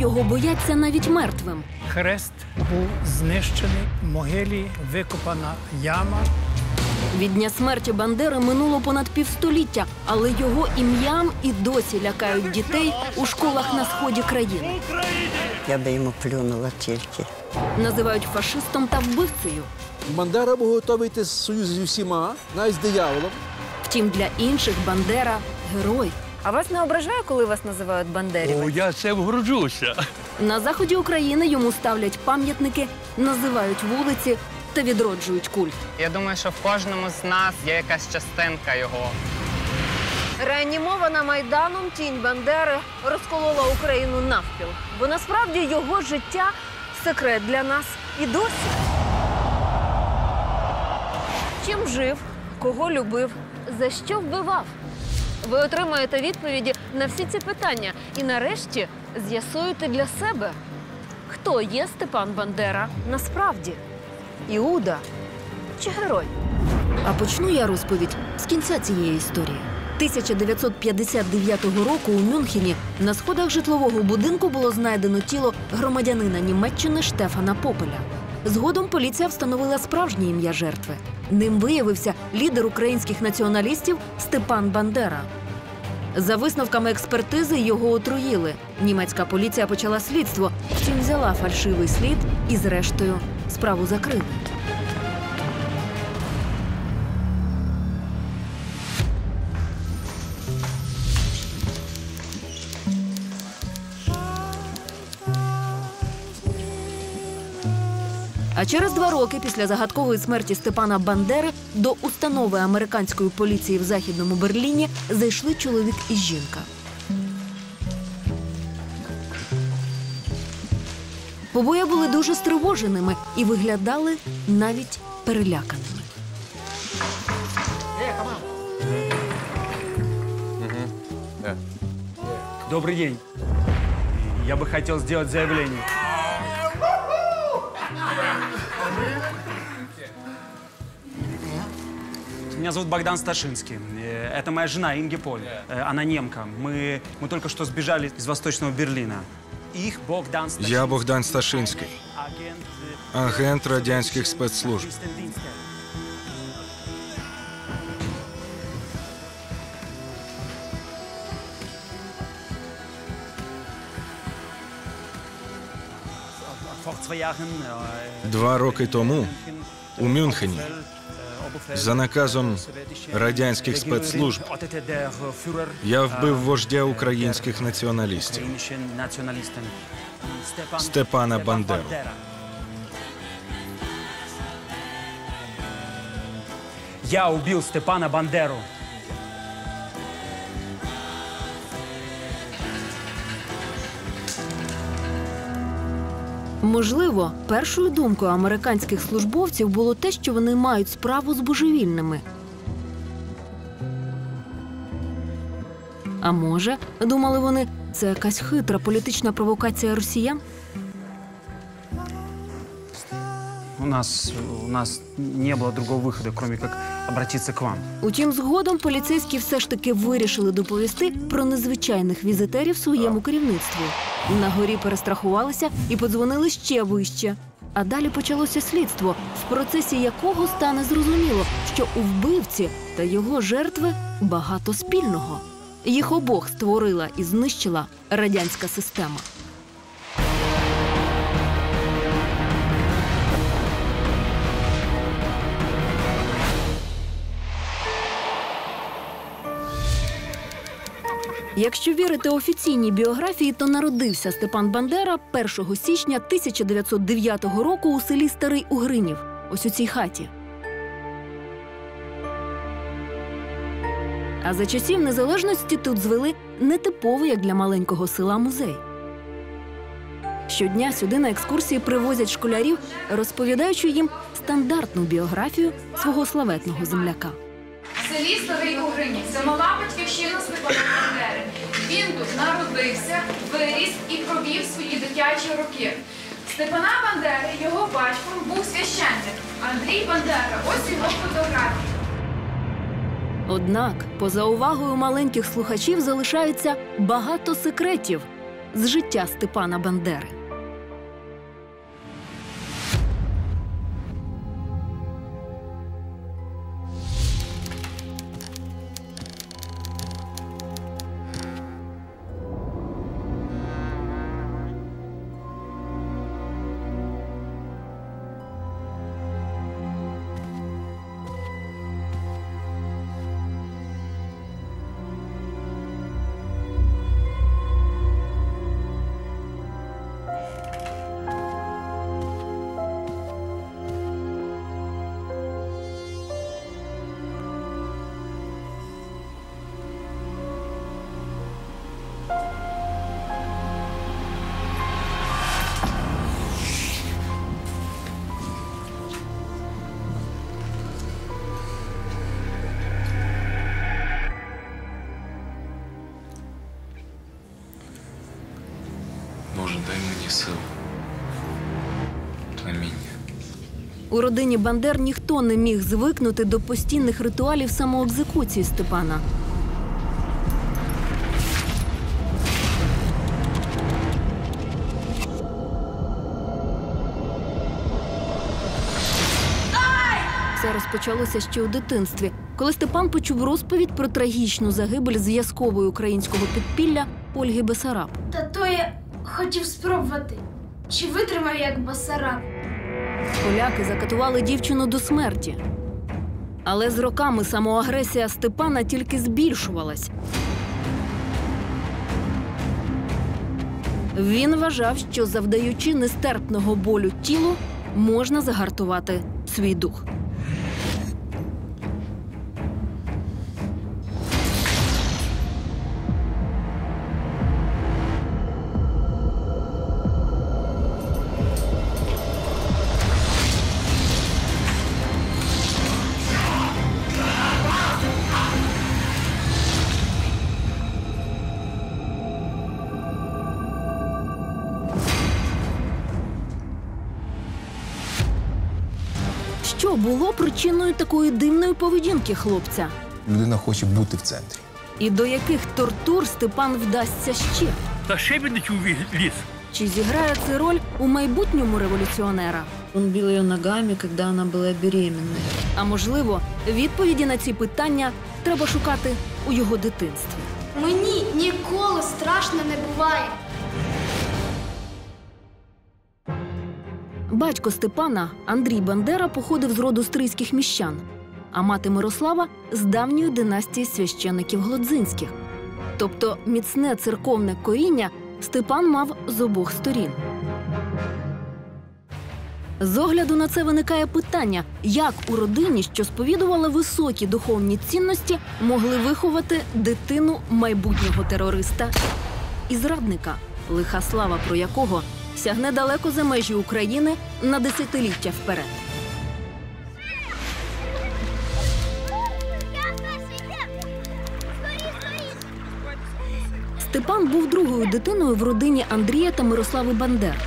його бояться навіть мертвим. Хрест був знищений, в могилі викопана яма. Від дня смерті Бандери минуло понад півстоліття, але його ім'ям і досі лякають дітей у школах на сході країни. Я би йому плюнула тільки. Називають фашистом та вбивцею. Бандера був готовий йти в союз з усіма, навіть з дияволом. Втім, для інших Бандера – герой. А вас не ображає, коли вас називають бандерівець? О, я цим горджуся. На заході України йому ставлять пам'ятники, називають вулиці та відроджують культ. Я думаю, що в кожному з нас є якась частинка його. Реанімована Майданом, тінь Бандери розколола Україну навпіл. Бо насправді його життя – секрет для нас і досі. Чим жив, кого любив, за що вбивав? Ви отримаєте відповіді на всі ці питання і нарешті з'ясуєте для себе, хто є Степан Бандера насправді – іуда чи герой? А почну я розповідь з кінця цієї історії. 1959 року у Мюнхені на сходах житлового будинку було знайдено тіло громадянина Німеччини Штефана Попеля. Згодом поліція встановила справжнє ім'я жертви. Ним виявився лідер українських націоналістів Степан Бандера. За висновками експертизи його отруїли. Німецька поліція почала слідство, втім взяла фальшивий слід і, зрештою, справу закрили. А через 2 роки після загадкової смерті Степана Бандери до установи американської поліції в Західному Берліні зайшли чоловік і жінка. Обоє були дуже стривоженими і виглядали навіть переляканими. Добрий день. Я би хотів зробити заявлення. Меня зовут Богдан Сташинский. Это моя жена Инги Поль. Она немка. Мы только что сбежали из Восточного Берлина. Я Богдан Сташинский, агент радянских спецслужб. Два роки тому у Мюнхені за наказом радянських спецслужб я вбив вождя українських націоналістів Степана Бандеру. Я убив Степана Бандеру. Можливо, першою думкою американських службовців було те, що вони мають справу з божевільними. А може, думали вони, це якась хитра політична провокація росіян? У нас не було другого виходу, крім як звернутися до вас. Утім, згодом поліцейські все ж таки вирішили доповісти про незвичайних візитерів своєму керівництву. На горі перестрахувалися і подзвонили ще вище. А далі почалося слідство, в процесі якого стане зрозуміло, що у вбивці та його жертви багато спільного. Їх обох створила і знищила радянська система. Якщо вірити офіційній біографії, то народився Степан Бандера 1 січня 1909 року у селі Старий Угринів, ось у цій хаті. А за часів незалежності тут звели нетиповий, як для маленького села, музей. Щодня сюди на екскурсії привозять школярів, розповідаючи їм стандартну біографію свого славетного земляка. В селі Старий Угринів – це мала батьківщина Степана Бандери. Він тут народився, виріс і провів свої дитячі роки. Степана Бандери, його батьком, був священник Андрій Бандера. Ось його фотографії. Однак, поза увагою маленьких слухачів залишається багато секретів. з життя Степана Бандери. У родині Бандер ніхто не міг звикнути до постійних ритуалів самоекзекуції Степана. Все розпочалося ще у дитинстві, коли Степан почув розповідь про трагічну загибель зв'язкової українського підпілля Ольги Бессараб. Та то я хотів спробувати, чи витримав як Бессараб. Поляки закатували дівчину до смерті. Але з роками самоагресія Степана тільки збільшувалась. Він вважав, що завдаючи нестерпного болю тілу, можна загартувати свій дух. Що було причиною такої дивної поведінки хлопця? Людина хоче бути в центрі. І до яких тортур Степан вдасться ще? Та ще бідничу ліс. Чи зіграє цю роль у майбутньому революціонера? Він бив її ногами, коли вона була беременна. А можливо, відповіді на ці питання треба шукати у його дитинстві. Мені ніколи страшно не буває. Батько Степана, Андрій Бандера, походив з роду стрийських міщан, а мати Мирослава – з давньої династії священиків Глодзинських. Тобто міцне церковне коріння Степан мав з обох сторін. З огляду на це виникає питання, як у родині, що сповідувала високі духовні цінності, могли виховати дитину майбутнього терориста і зрадника, лиха слава про якого – сягне далеко за межі України на десятиліття вперед. Степан був другою дитиною в родині Андрія та Мирослави Бандер.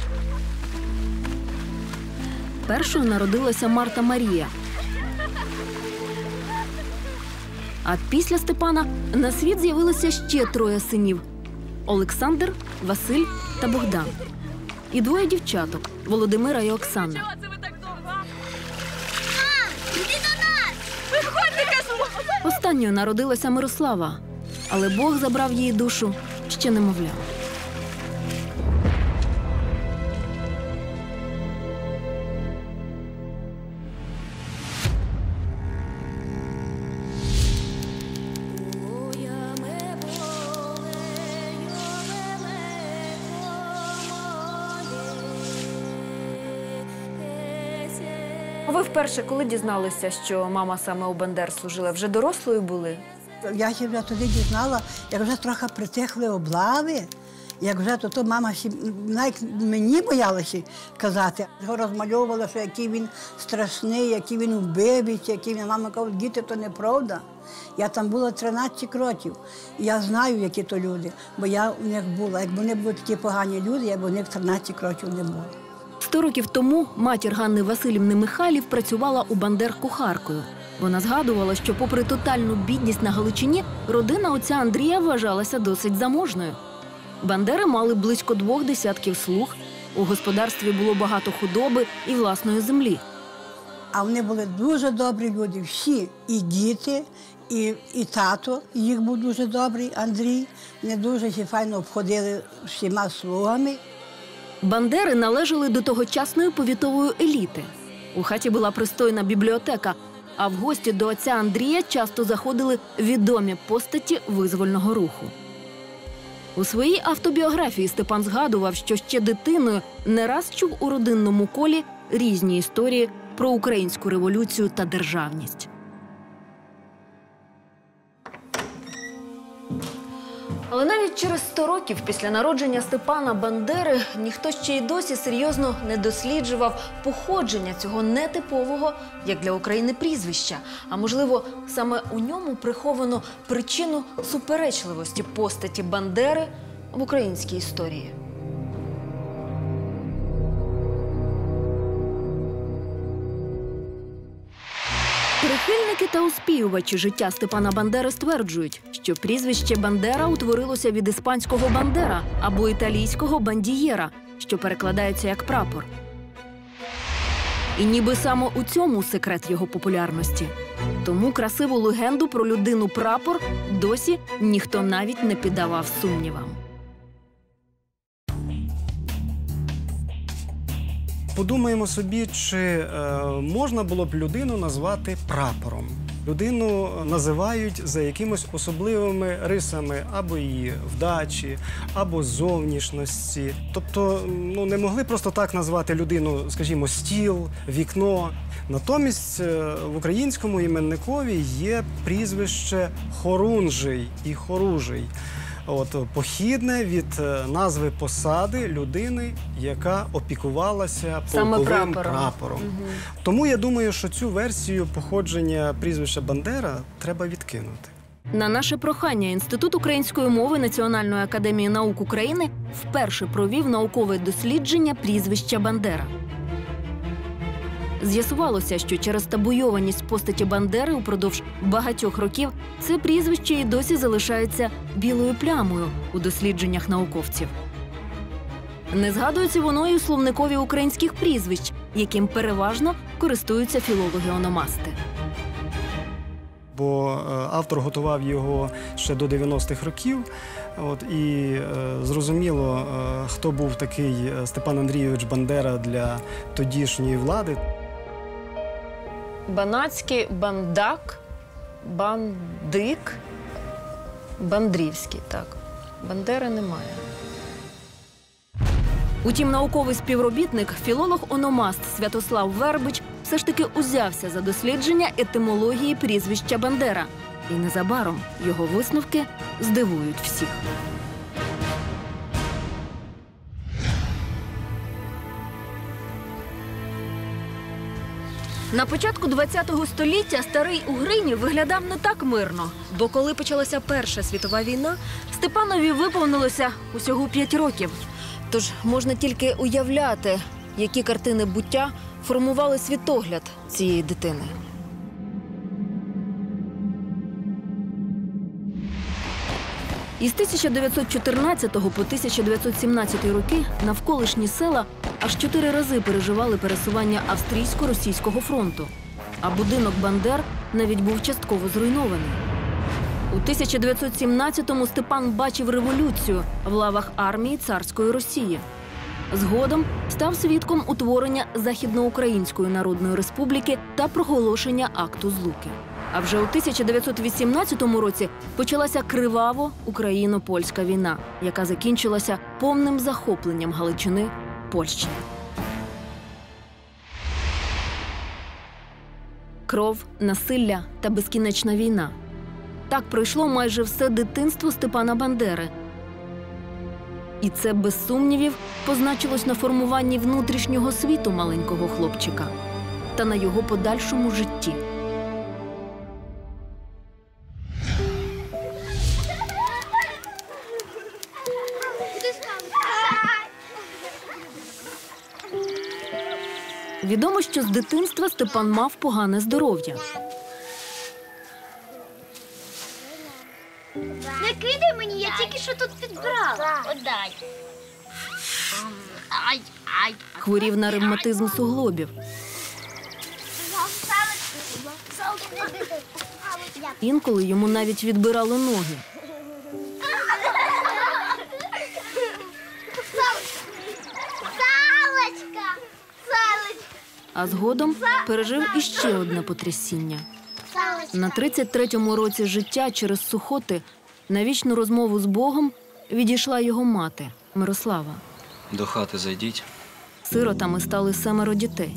Першою народилася Марта Марія. А після Степана на світ з'явилося ще троє синів – Олександр, Василь та Богдан. І двоє дівчаток – Володимира і Оксана. Чого це ви так довго? Мам, іди до нас! Виходьте, кажу! Останньою народилася Мирослава, але Бог забрав її душу ще немовля. Ви вперше коли дізналися, що мама саме у Бандер служила? Вже дорослою були? Я себе тоді дізнала, як вже трохи притихли облави, як вже то мама навіть мені боялася казати. Розмальовувала, що який він страшний, який він вбивець, який він. Мама казала, діти, то неправда. Я там була 13 років, і я знаю, які то люди, бо я у них була. Якби вони були такі погані люди, я б у них 13 років не була. 100 років тому матір Ганни Васильівни Михайлів працювала у Бандер кухаркою. Вона згадувала, що попри тотальну бідність на Галичині, родина отця Андрія вважалася досить заможною. Бандери мали близько 2 десятків слуг, у господарстві було багато худоби і власної землі. А вони були дуже добрі люди, всі, і діти, і тато, їх був дуже добрий, Андрій. Вони дуже файно обходили всіма слугами. Бандери належали до тогочасної повітової еліти. У хаті була пристойна бібліотека, а в гості до отця Андрія часто заходили відомі постаті визвольного руху. У своїй автобіографії Степан згадував, що ще дитиною не раз чув у родинному колі різні історії про українську революцію та державність. Але навіть через 100 років після народження Степана Бандери ніхто ще й досі серйозно не досліджував походження цього нетипового, як для України, прізвища. А можливо, саме у ньому приховано причину суперечливості постаті Бандери в українській історії. Прихильники та оспівувачі життя Степана Бандери стверджують, що прізвище Бандера утворилося від іспанського бандера або італійського бандієра, що перекладається як прапор. І ніби саме у цьому секрет його популярності. Тому красиву легенду про людину-прапор досі ніхто навіть не піддавав сумнівам. Подумаємо собі, чи можна було б людину назвати прапором. Людину називають за якимось особливими рисами або її вдачі, або зовнішності. Тобто, не могли просто так назвати людину, скажімо, стіл, вікно. Натомість в українському іменникові є прізвище Хорунжий і Хоружий. Похідне від назви посади людини, яка опікувалася полковим прапором. Тому я думаю, що цю версію походження прізвища Бандера треба відкинути. На наше прохання Інститут української мови Національної академії наук України вперше провів наукове дослідження прізвища Бандера. З'ясувалося, що через табуйованість постаті Бандери упродовж багатьох років це прізвище і досі залишається білою плямою у дослідженнях науковців. Не згадується воно і у словникові українських прізвищ, яким переважно користуються філологи-ономасти. Бо автор готував його ще до 90-х років. І зрозуміло, хто був такий Степан Андрійович Бандера для тодішньої влади. Банацький, бандак, бандик, бандрівський, так. Бандери немає. Утім, науковий співробітник, філолог-ономаст Святослав Вербич все ж таки узявся за дослідження етимології прізвища Бандера. І незабаром його висновки здивують всіх. На початку ХХ століття старий Угринів виглядав не так мирно. Бо коли почалася Перша світова війна, Степанові виповнилося усього 5 років. Тож можна тільки уявляти, які картини буття формували світогляд цієї дитини. Із 1914 по 1917 роки навколишні села аж 4 рази переживали пересування Австрійсько-Російського фронту, а будинок Бандер навіть був частково зруйнований. У 1917-му Степан бачив революцію в лавах армії царської Росії. Згодом став свідком утворення Західноукраїнської Народної Республіки та проголошення Акту Злуки. А вже у 1918 році почалася криваво україно-польська війна, яка закінчилася повним захопленням Галичини Польщі. Кров, насилля та безкінечна війна. Так пройшло майже все дитинство Степана Бандери. І це, без сумнівів, позначилось на формуванні внутрішнього світу маленького хлопчика та на його подальшому житті. Відомо, що з дитинства Степан мав погане здоров'я. Накидай мені, я тільки що тут підбрала? Отдай. Хворів на ревматизм суглобів. Інколи йому навіть відбирали ноги. А згодом пережив іще одне потрясіння. На 33-му році життя через сухоти на вічну розмову з Богом відійшла його мати Мирослава. До хати зайдіть. Сиротами стали 7 дітей.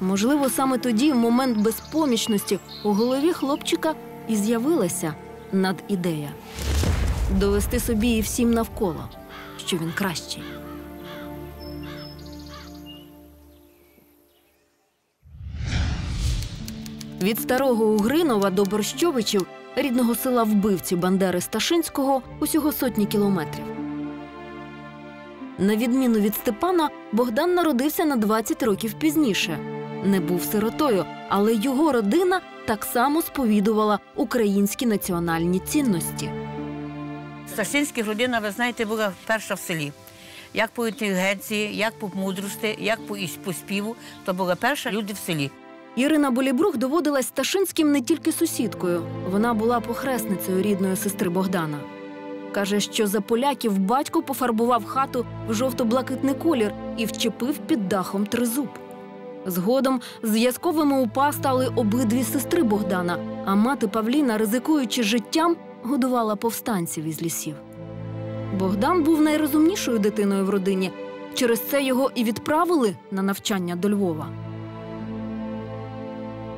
Можливо, саме тоді, в момент безпомічності, у голові хлопчика і з'явилася надідея – довести собі і всім навколо, що він кращий. Від Старого Угринова до Борщовичів, рідного села вбивці Бандери Сташинського, усього сотні кілометрів. На відміну від Степана, Богдан народився на 20 років пізніше. Не був сиротою, але його родина так само сповідувала українські національні цінності. Сташинських родина, ви знаєте, була перша в селі. Як по інтелігенції, як по мудрості, як по співу, то була перша люди в селі. Ірина Болібрух доводилась Сташинським не тільки сусідкою. Вона була похресницею рідної сестри Богдана. Каже, що за поляків батько пофарбував хату в жовто-блакитний колір і вчепив під дахом тризуб. Згодом зв'язковими УПА стали обидві сестри Богдана, а мати Павліна, ризикуючи життям, годувала повстанців із лісів. Богдан був найрозумнішою дитиною в родині. Через це його і відправили на навчання до Львова.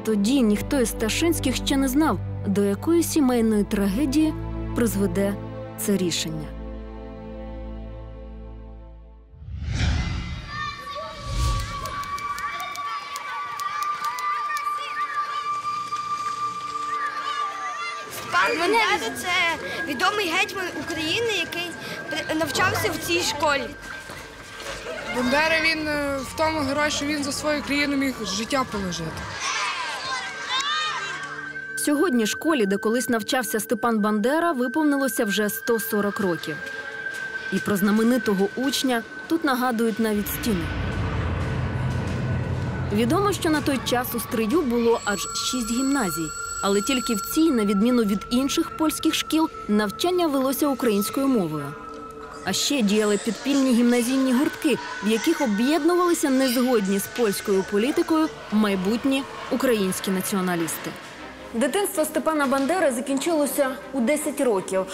Тоді ніхто із Сташинських ще не знав, до якої сімейної трагедії призведе це рішення. Пан Бандера – це відомий гетьман України, який навчався в цій школі. Бандера, він в тому герой, що він за свою країну міг життя положити. Сьогодні школі, де колись навчався Степан Бандера, виповнилося вже 140 років. І про знаменитого учня тут нагадують навіть стіни. Відомо, що на той час у Стрию було аж 6 гімназій. Але тільки в цій, на відміну від інших польських шкіл, навчання велося українською мовою. А ще діяли підпільні гімназійні гуртки, в яких об'єднувалися незгодні з польською політикою майбутні українські націоналісти. Дитинство Степана Бандери закінчилося у 10 років,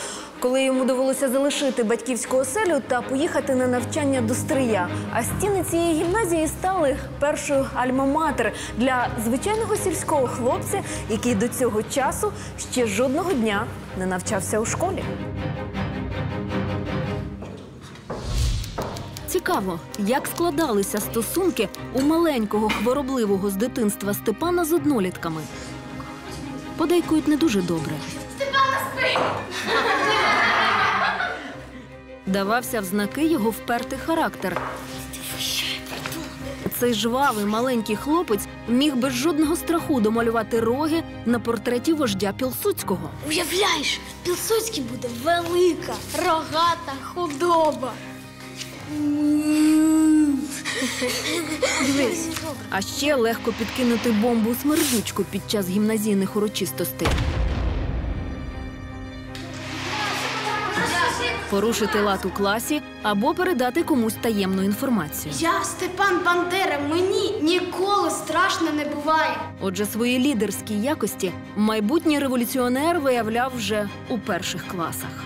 коли йому довелося залишити батьківську оселю та поїхати на навчання до Стрия. А стіни цієї гімназії стали першою альма-матер для звичайного сільського хлопця, який до цього часу ще жодного дня не навчався у школі. Цікаво, як складалися стосунки у маленького хворобливого з дитинства Степана з однолітками. Подейкують не дуже добре. Степана, спи! Давався в знаки його впертий характер. Цей жвавий маленький хлопець міг без жодного страху домалювати роги на портреті вождя Пілсудського. Уявляєш, Пілсудський буде велика, рогата худоба. Дивись. А ще легко підкинути бомбу у смердючку під час гімназійних урочистостей. Порушити лад у класі або передати комусь таємну інформацію. Я Степан Бандера, мені ніколи страшно не буває. Отже, свої лідерські якості майбутній революціонер виявляв вже у перших класах.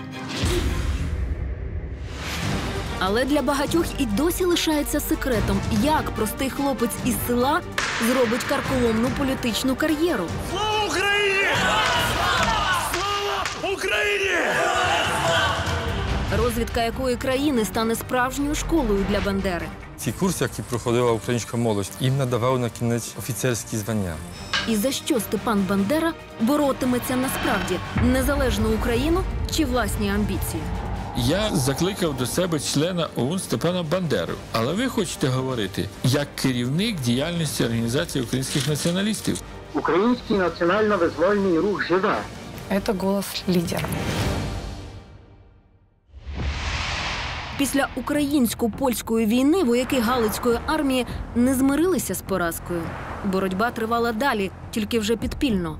Але для багатьох і досі лишається секретом, як простий хлопець із села зробить карколомну політичну кар'єру. Слава Україні! Слава Україні! Розвідка якої країни стане справжньою школою для Бандери. Ці курси, які проходила українська молодь, їм надавали на кінець офіцерські звання. І за що Степан Бандера боротиметься насправді – незалежну Україну чи власні амбіції? Я закликав до себе члена ОУН Степана Бандеру. Але ви хочете говорити як керівник діяльності Організації українських націоналістів? Український національно-визвольний рух живе. Это голос лідера. Після українсько-польської війни вояки Галицької армії не змирилися з поразкою. Боротьба тривала далі, тільки вже підпільно.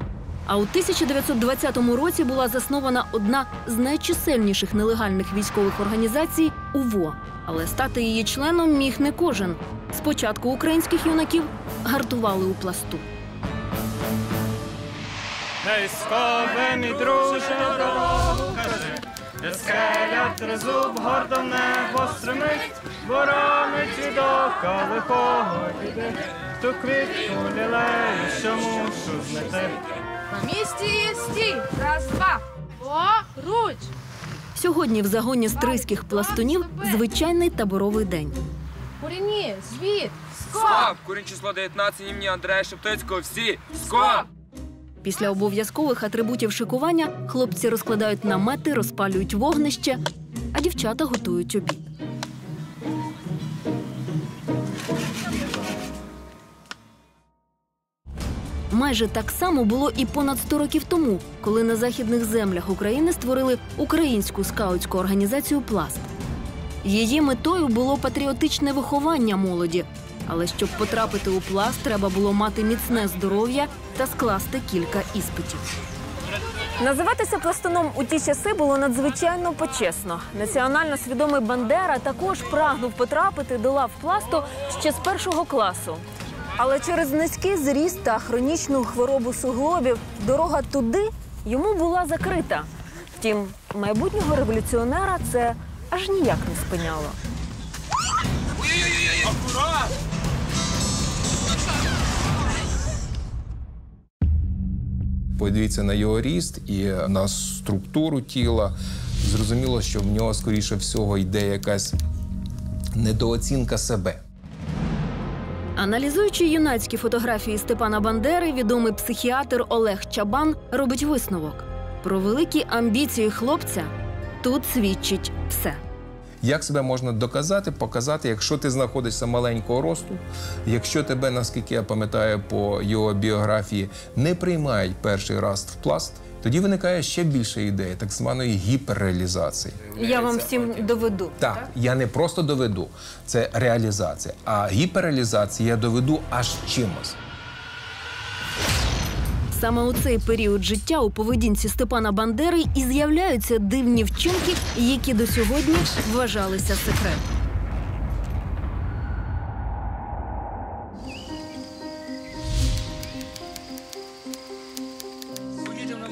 А у 1920 році була заснована одна з найчисельніших нелегальних військових організацій – УВО. Але стати її членом міг не кожен. Спочатку українських юнаків гартували у Пласту. Скеля тризуб гордо в небо стримить, боронить і до калихого іде, ту квітку лілею, що мушу знайти. На місці є стій, раз-два, поруч! Сьогодні в загоні стрийських пластунів звичайний таборовий день. Курені, звід, скоп! Курінь число 19, імені Андрея Шептицького, всі, скоп! Після обов'язкових атрибутів шикування хлопці розкладають намети, розпалюють вогнище, а дівчата готують обід. Майже так само було і понад 100 років тому, коли на західних землях України створили українську скаутську організацію «Пласт». Її метою було патріотичне виховання молоді. Але щоб потрапити у Пласт, треба було мати міцне здоров'я та скласти кілька іспитів. Називатися пластуном у ті часи було надзвичайно почесно. Національно свідомий Бандера також прагнув потрапити до лав Пласту ще з першого класу. Але через низький зріст та хронічну хворобу суглобів дорога туди йому була закрита. Втім, майбутнього революціонера це аж ніяк не спиняло. Подивіться на його ріст і на структуру тіла. Зрозуміло, що в нього, скоріше всього, йде якась недооцінка себе. Аналізуючи юнацькі фотографії Степана Бандери, відомий психіатр Олег Чабан робить висновок. Про великі амбіції хлопця тут свідчить все. Як себе можна доказати, показати, якщо ти знаходишся маленького росту, якщо тебе, наскільки я пам'ятаю по його біографії, не приймають перший раз в Пласт, тоді виникає ще більша ідея так званої гіперреалізації. Я вам всім доведу. Так, я не просто доведу, це реалізація. А гіперреалізацію я доведу аж чимось. Саме у цей період життя у поведінці Степана Бандери і з'являються дивні вчинки, які до сьогодні вважалися секретом.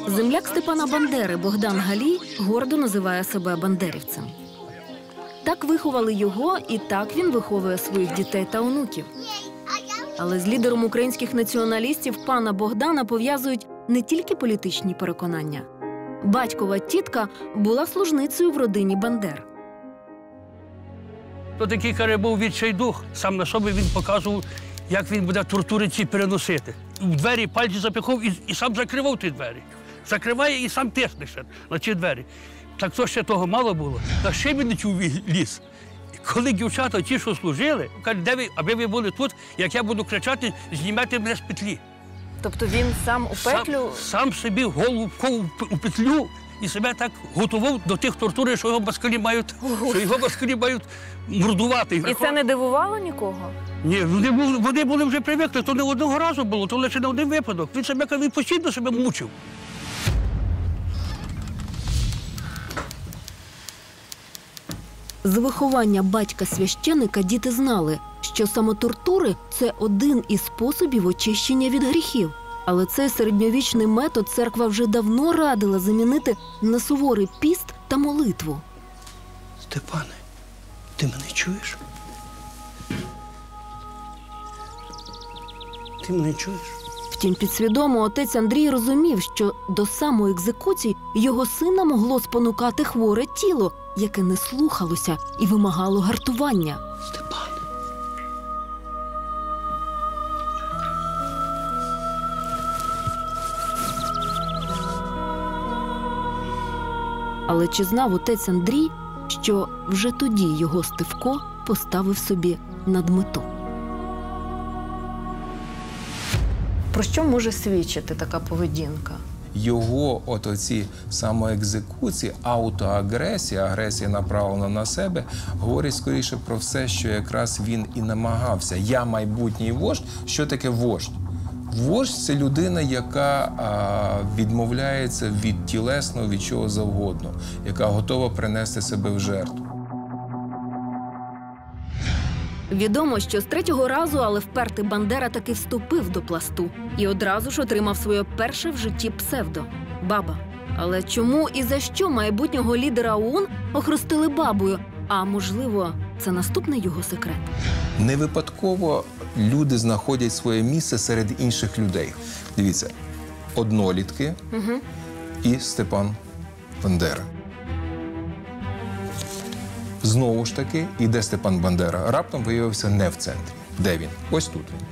Земляк Степана Бандери Богдан Галій гордо називає себе бандерівцем. Так виховали його, і так він виховує своїх дітей та онуків. Але з лідером українських націоналістів пана Богдана пов'язують не тільки політичні переконання. Батькова тітка була служницею в родині Бандер. То такий, який був відчайдух, сам на собі він показував, як він буде тортури ці переносити. В двері пальці запіхав і сам закривав ті двері. Закриває і сам тисне ще на ці двері. Так то ще того мало було. Та ще він не чув ліс. Коли дівчата, ті, що служили, кажуть, де ви, аби ви були тут, як я буду кричати, знімайте мене з петлі. Тобто він сам у петлю? Сам собі голову у петлю і себе так готував до тих тортур, що його москалі мають мордувати. І це не дивувало нікого? Ні, вони були вже привикли, то не одного разу було, то лише не один випадок. Він себе постійно себе мучив. З виховання батька-священика діти знали, що самотортури – це один із способів очищення від гріхів. Але цей середньовічний метод церква вже давно радила замінити на суворий піст та молитву. Степане, ти мене чуєш? Ти мене чуєш? Втім, підсвідомо отець Андрій розумів, що до самоекзекуції його сина могло спонукати хворе тіло, яке не слухалося і вимагало гартування. Степане. Але чи знав отець Андрій, що вже тоді його Стевко поставив собі надмету? Про що може свідчити така поведінка? його от оці самоекзекуції, аутоагресія, агресія направлена на себе, говорить скоріше про все, що якраз він і намагався. Я майбутній вождь. Що таке вождь? Вождь – це людина, яка відмовляється від тілесного, від чого завгодно, яка готова принести себе в жертву. Відомо, що з третього разу, але впертий Бандера таки вступив до пласту. І одразу ж отримав своє перше в житті псевдо – Баба. Але чому і за що майбутнього лідера ОУН охрестили Бабою? А можливо, це наступний його секрет? Не випадково люди знаходять своє місце серед інших людей. Дивіться, однолітки і Степан Бандера. Знову ж таки, іде Степан Бандера. Раптом виявився не в центрі. Де він? Ось тут він.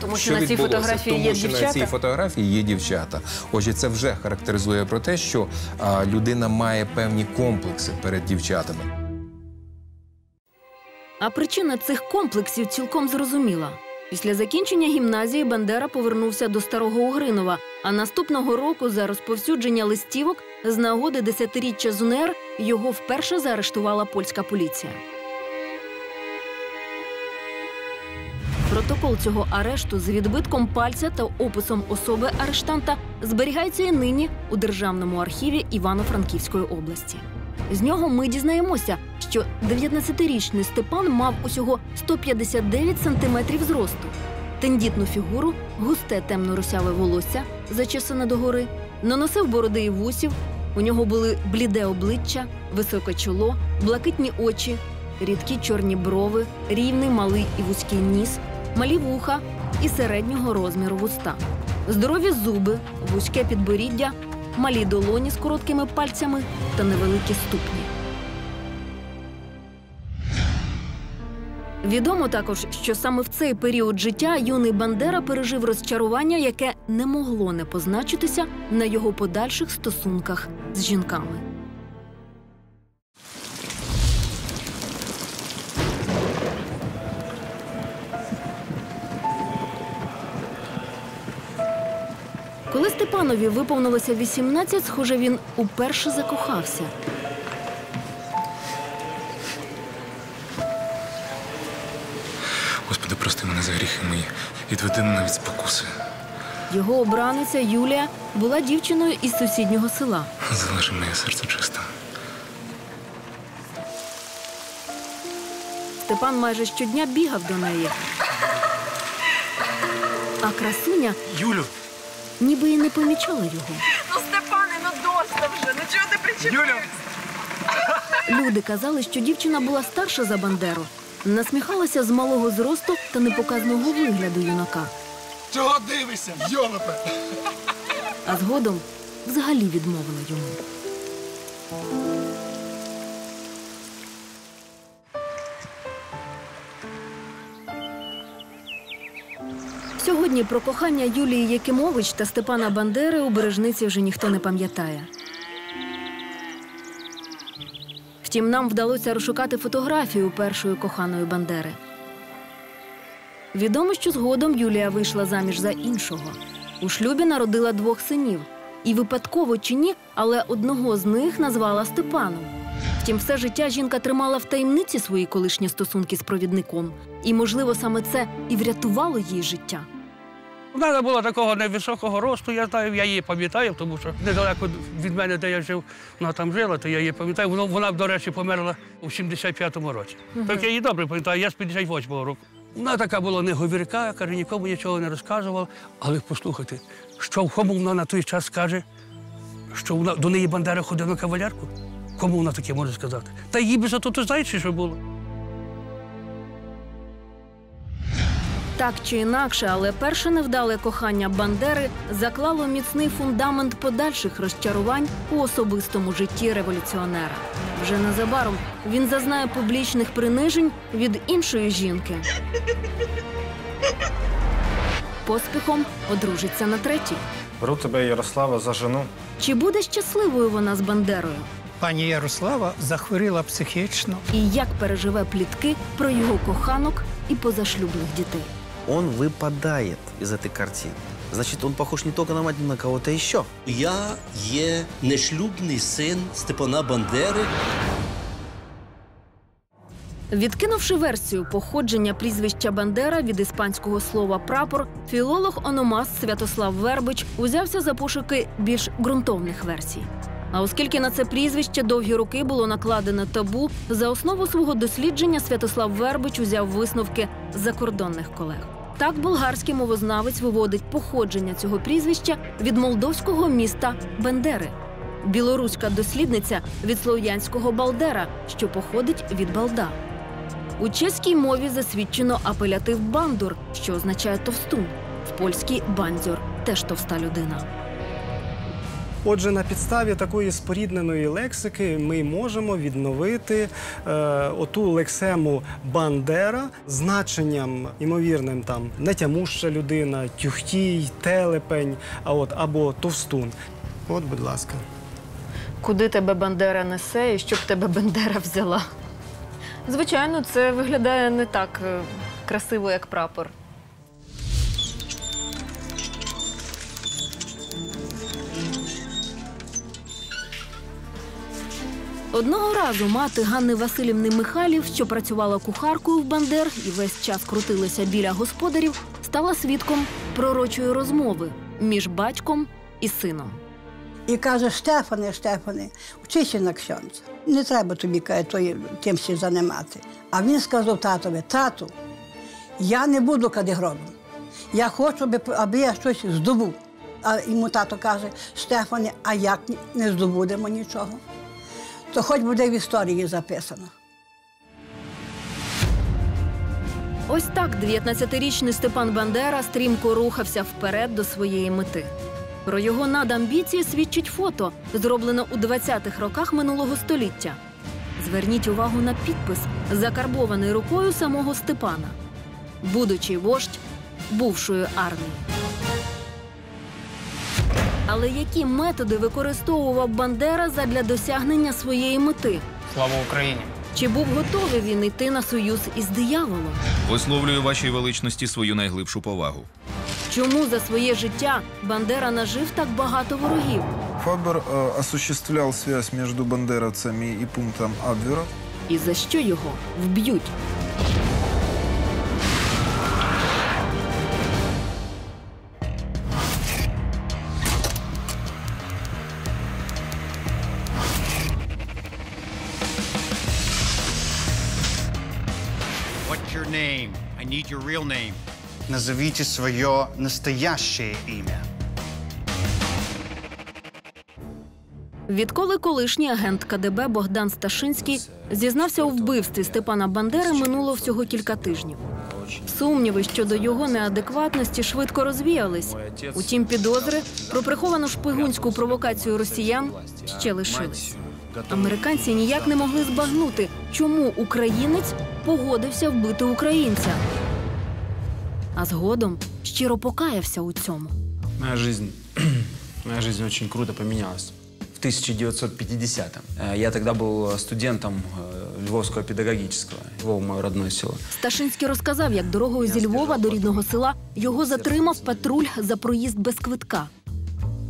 Тому що на цій фотографії є дівчата? На цій фотографії є дівчата. Отже, це вже характеризує про те, що людина має певні комплекси перед дівчатами. А причина цих комплексів цілком зрозуміла. Після закінчення гімназії Бандера повернувся до Старого Угринова, а наступного року за розповсюдження листівок з нагоди 10-річчя з УНР його вперше заарештувала польська поліція. Протокол цього арешту з відбитком пальця та описом особи арештанта зберігається і нині у Державному архіві Івано-Франківської області. З нього ми дізнаємося, що 19-річний Степан мав усього 159 сантиметрів зросту. Тендітну фігуру, густе темно-русяве волосся, зачесане догори, наносив бороди і вусів, у нього були бліде обличчя, високе чоло, блакитні очі, рідкі чорні брови, рівний, малий і вузький ніс, малі вуха і середнього розміру вуста. Здорові зуби, вузьке підборіддя, малі долоні з короткими пальцями та невеликі ступні. Відомо також, що саме в цей період життя юний Бандера пережив розчарування, яке не могло не позначитися на його подальших стосунках з жінками. Коли Степанові виповнилося 18, схоже, він уперше закохався. Господи, прости мене за гріхи мої, відведи мене від спокуси. Його обраниця Юлія була дівчиною із сусіднього села. Залиши моє серце чисте. Степан майже щодня бігав до неї. А красуня... Юлю! Ніби і не помічала його. Ну, Степане, ну досить вже, ну чого ти причепився? Юля! Люди казали, що дівчина була старша за Бандеру. Насміхалася з малого зросту та непоказного вигляду юнака. Чого дивишся, йолопе? А згодом взагалі відмовила йому. Сьогодні про кохання Юлії Якимович та Степана Бандери у Бережниці вже ніхто не пам'ятає. Втім, нам вдалося розшукати фотографію першої коханої Бандери. Відомо, що згодом Юлія вийшла заміж за іншого. У шлюбі народила двох синів. І випадково чи ні, але одного з них назвала Степаном. Втім, все життя жінка тримала в таємниці свої колишні стосунки з провідником. І, можливо, саме це і врятувало їй життя. У мене було такого невисокого росту, я знаю, я її пам'ятаю, тому що недалеко від мене, де я жив, вона там жила, то я її пам'ятаю. Вона, до речі, померла у 75-му році. Так я її добре пам'ятаю, я з 58-го року. Вона така була неговірка, каже, нікому нічого не розказувала. Але послухайте, що кому вона на той час каже, що до неї Бандера ходив на кавалерку? Кому вона таке може сказати? Та їй би зато то знаєш, що було. Так чи інакше, але перше невдале кохання Бандери заклало міцний фундамент подальших розчарувань у особистому житті революціонера. Вже незабаром він зазнає публічних принижень від іншої жінки. Поспіхом одружиться на третій. Беру тебе, Ярослава, за жену. Чи буде щасливою вона з Бандерою? Пані Ярослава захворіла психічно. І як переживе плітки про його коханок і позашлюбних дітей? Он выпадает из этой картины. Значит, он похож не только на мать, но на кого-то еще. Я є нешлюбний син Степана Бандери. Відкинувши версію походження прізвища Бандера від іспанського слова «прапор», філолог-ономаст Святослав Вербич узявся за пошуки більш ґрунтовних версій. А оскільки на це прізвище довгі роки було накладено табу, за основу свого дослідження Святослав Вербич узяв висновки закордонних колег. Так болгарський мовознавець виводить походження цього прізвища від молдовського міста Бендери. Білоруська дослідниця – від слов'янського «балдера», що походить від «балда». У чеській мові засвідчено апелятив «бандур», що означає «товстун». В польській «бандзьор» – теж товста людина. Отже, на підставі такої спорідненої лексики ми можемо відновити оту лексему «Бандера» значенням, ймовірним, там, нетямуща людина, тюхтій, телепень або товстун. От, будь ласка. Куди тебе Бандера несе і щоб тебе Бандера взяла? Звичайно, це виглядає не так красиво, як прапор. Одного разу мати Ганни Василівни Михайлів, що працювала кухаркою в Бандер і весь час крутилася біля господарів, стала свідком пророчої розмови між батьком і сином. І каже: «Штефане, Штефане, вчися на ксьондза. Не треба тобі тимсь займати». А він сказав татові: «Тату, я не буду кадегробом. Я хочу, аби я щось здобув». А йому тато каже: «Штефане, а як не здобудемо нічого? То хоч буде в історії записано». Ось так 19-річний Степан Бандера стрімко рухався вперед до своєї мети. Про його надамбіції свідчить фото, зроблено у 20-х роках минулого століття. Зверніть увагу на підпис, закарбований рукою самого Степана: «Будучий вождь бувшої армії». Але які методи використовував Бандера задля досягнення своєї мети? Слава Україні! Чи був готовий він йти на союз із дияволом? Висловлюю вашій величності свою найглибшу повагу. Чому за своє життя Бандера нажив так багато ворогів? Фабер осуществляв зв'язку між бандеровцями і пунктом Абвера. І за що його вб'ють? What's your name? I need your real name. Назовите свое настоящее имя. Відколи колишній агент КДБ Богдан Сташинський зізнався у вбивстві Степана Бандери, минуло всього кілька тижнів. Сумніви щодо його неадекватності швидко розвіялись. Утім, підозри про приховану шпигунську провокацію росіян ще лишились. Американці ніяк не могли збагнути, чому українець погодився вбити українця. А згодом щиро покаявся у цьому. Моя жизнь очень круто поменялась. В 1950-м. Я тогда был студентом Львовского педагогического. Львов – мое родное село. Сташинський розказав, як дорогою зі Львова до рідного села його затримав патруль за проїзд без квитка.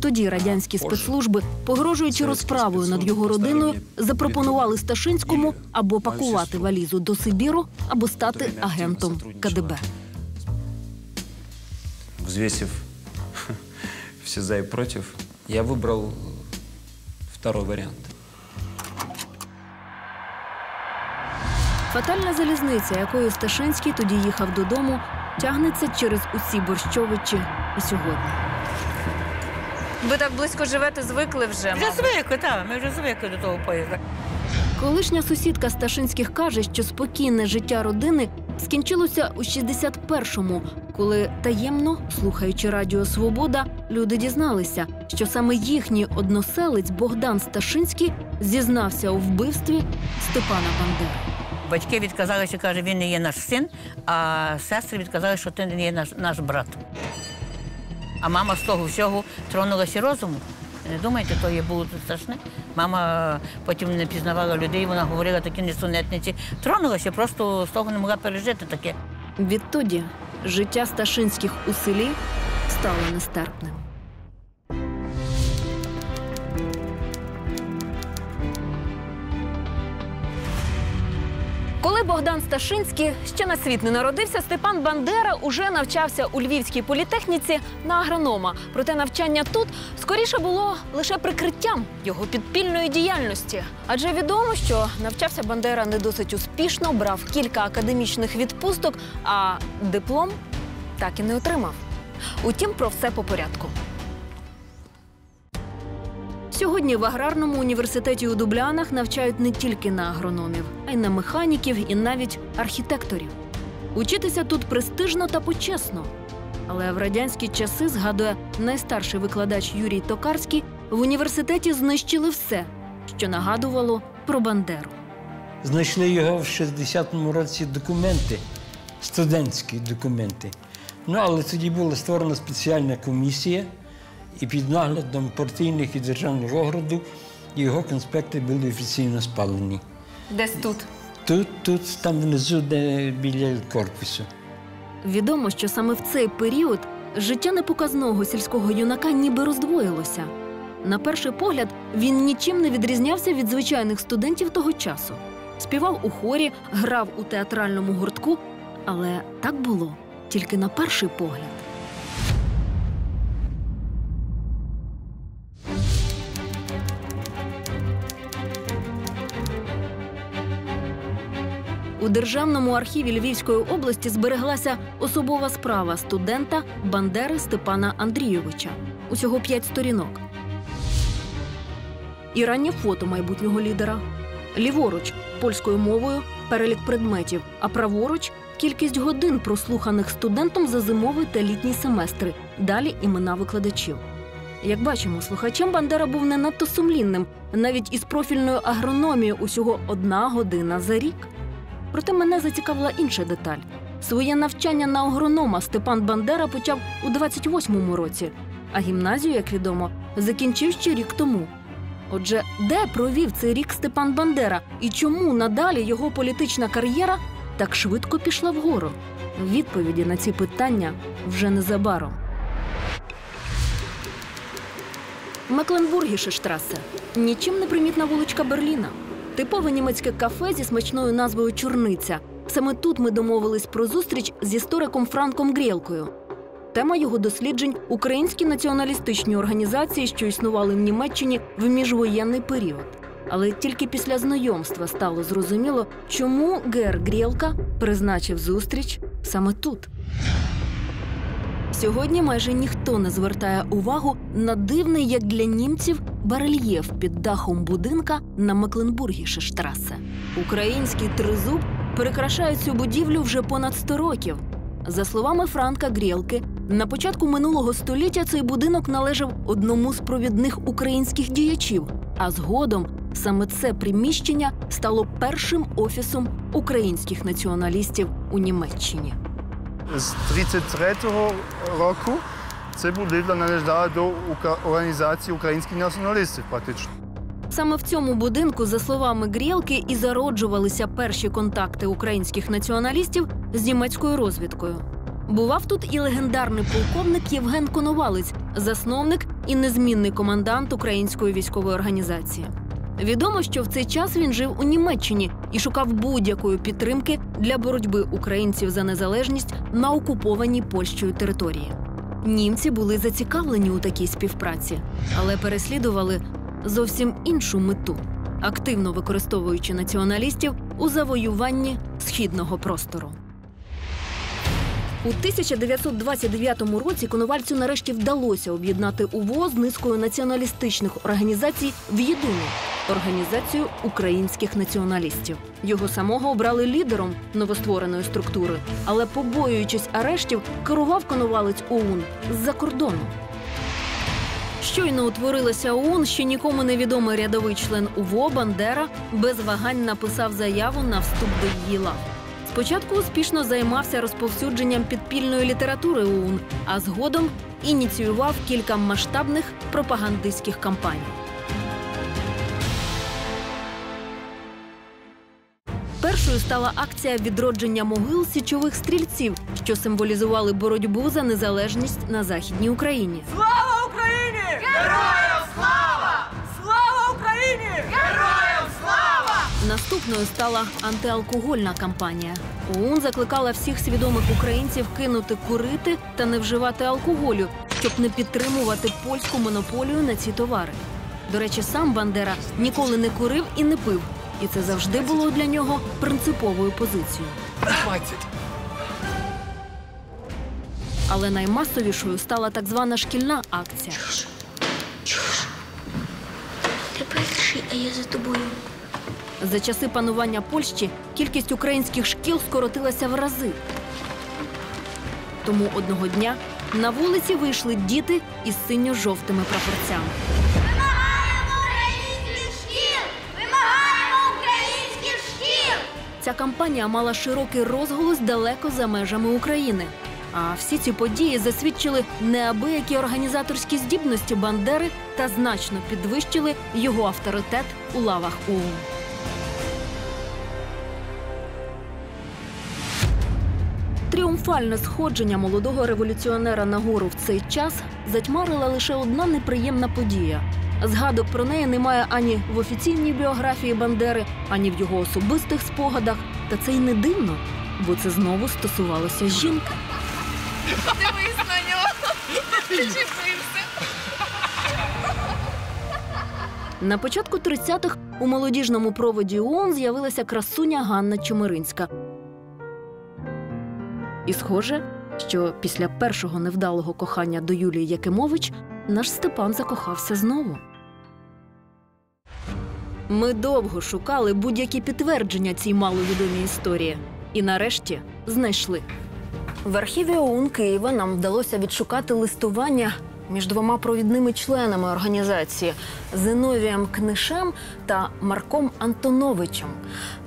Тоді радянські спецслужби, погрожуючи розправою над його родиною, запропонували Сташинському або пакувати валізу до Сибіру, або стати агентом КДБ. Взвесив все за и против, я выбрал второй вариант. Фатальна залізниця, якою Сташинський тоді їхав додому, тягнеться через усі Борщовичі і сьогодні. Ви так близько живете, звикли вже? Вже звикли, так. Ми вже звикли до того поїзда. Колишня сусідка Сташинських каже, що спокійне життя родини скінчилося у 61-му, коли таємно, слухаючи радіо «Свобода», люди дізналися, що саме їхній односелець Богдан Сташинський зізнався у вбивстві Степана Бандери. Батьки відказалися, каже, він не є наш син, а сестри відказали, що ти не є наш брат. А мама з того всього тронулася розуму. Не думайте, то було тут страшне. Мама потім не пізнавала людей, вона говорила такі несунетниці. Тронулася, просто з того не могла пережити таке. Відтоді життя Сташинських у селі стало нестарпним. Коли Богдан Сташинський ще на світ не народився, Степан Бандера уже навчався у Львівській політехніці на агронома. Проте навчання тут скоріше було лише прикриттям його підпільної діяльності. Адже відомо, що навчався Бандера не досить успішно, брав кілька академічних відпусток, а диплом так і не отримав. Утім, про все по порядку. Сьогодні в аграрному університеті у Дублянах навчають не тільки на агрономів, а й на механіків і навіть архітекторів. Учитися тут престижно та почесно. Але в радянські часи, згадує найстарший викладач Юрій Токарський, в університеті знищили все, що нагадувало про Бандеру. Знайшли його в 60-му році документи, студентські документи. Але тоді була створена спеціальна комісія, і під наглядом партійних і державних органів його конспекти були офіційно спалені. Десь тут? Тут, там внизу, біля корпусу. Відомо, що саме в цей період життя непоказного сільського юнака ніби роздвоїлося. На перший погляд, він нічим не відрізнявся від звичайних студентів того часу. Співав у хорі, грав у театральному гуртку, але так було тільки на перший погляд. У Державному архіві Львівської області збереглася особова справа студента Бандери Степана Андрійовича. Усього 5 сторінок. І раннє фото майбутнього лідера. Ліворуч – польською мовою перелік предметів, а праворуч – кількість годин, прослуханих студентом за зимовий та літній семестри. Далі – імена викладачів. Як бачимо, слухачем Бандера був не надто сумлінним. Навіть із профільною агрономією усього 1 година за рік. Проте мене зацікавила інша деталь. Своє навчання на агронома Степан Бандера почав у 28-му році, а гімназію, як відомо, закінчив ще рік тому. Отже, де провів цей рік Степан Бандера і чому надалі його політична кар'єра так швидко пішла вгору? Відповіді на ці питання вже незабаром. Мекленбургіше штрасе. Нічим не примітна вуличка Берліна. Типове німецьке кафе зі смачною назвою «Чорниця». Саме тут ми домовились про зустріч з істориком Франком Грєлкою. Тема його досліджень – українські націоналістичні організації, що існували в Німеччині в міжвоєнний період. Але тільки після знайомства стало зрозуміло, чому Гер Грєлка призначив зустріч саме тут. Сьогодні майже ніхто не звертає увагу на дивний, як для німців, барельєф під дахом будинка на Мекленбургіше штрасе. Український тризуб прикрашає цю будівлю вже понад 100 років. За словами Франка Грєлки, на початку минулого століття цей будинок належав одному з провідних українських діячів, а згодом саме це приміщення стало першим офісом українських націоналістів у Німеччині. З 1933 року це будівля належала до організації українських націоналістів практично. Саме в цьому будинку, за словами Грєлки, і зароджувалися перші контакти українських націоналістів з німецькою розвідкою. Бував тут і легендарний полковник Євген Коновалець, засновник і незмінний командант української військової організації. Відомо, що в цей час він жив у Німеччині і шукав будь-якої підтримки для боротьби українців за незалежність на окупованій Польщею території. Німці були зацікавлені у такій співпраці, але переслідували зовсім іншу мету, активно використовуючи націоналістів у завоюванні східного простору. У 1929 році Коновальцю нарешті вдалося об'єднати УВО з низкою націоналістичних організацій в єдину – Організацію українських націоналістів. Його самого обрали лідером новоствореної структури, але, побоюючись арештів, керував Коновалець ОУН з-за кордону. Щойно утворилася ОУН, ще нікому невідомий рядовий член УВО Бандера без вагань написав заяву на вступ до її лав. Спочатку успішно займався розповсюдженням підпільної літератури ОУН, а згодом ініціював кілька масштабних пропагандистських кампаній. Першою стала акція відродження могил січових стрільців, що символізували боротьбу за незалежність на Західній Україні. Слава Україні! Героям слава! Слава Україні! Героям слава! Наступною стала антиалкогольна кампанія. ОУН закликала всіх свідомих українців кинути курити та не вживати алкоголю, щоб не підтримувати польську монополію на ці товари. До речі, сам Бандера ніколи не курив і не пив. І це завжди було для нього принциповою позицією. 20. Але наймасовішою стала так звана шкільна акція. Чуш. Тепер тиши, а я за тобою. За часи панування Польщі кількість українських шкіл скоротилася в рази. Тому одного дня на вулиці вийшли діти із синьо-жовтими прапорцями. Ця кампанія мала широкий розголос далеко за межами України. А всі ці події засвідчили неабиякі організаторські здібності Бандери та значно підвищили його авторитет у лавах ОУН. Тріумфальне сходження молодого революціонера на гору в цей час затьмарила лише одна неприємна подія. Згадок про неї немає ані в офіційній біографії Бандери, ані в його особистих спогадах. Та це й не дивно, бо це знову стосувалося жінки. Дивись на нього! Чіпився! На початку 30-х у молодіжному проводі ООН з'явилася красуня Ганна Чемеринська. І схоже, що після першого невдалого кохання до Юлії Якимович наш Степан закохався знову. Ми довго шукали будь-які підтвердження цій маловідомій історії. І нарешті знайшли. В архіві ОУН Києва нам вдалося відшукати листування між двома провідними членами організації – Зиновієм Книшем та Марком Антоновичем.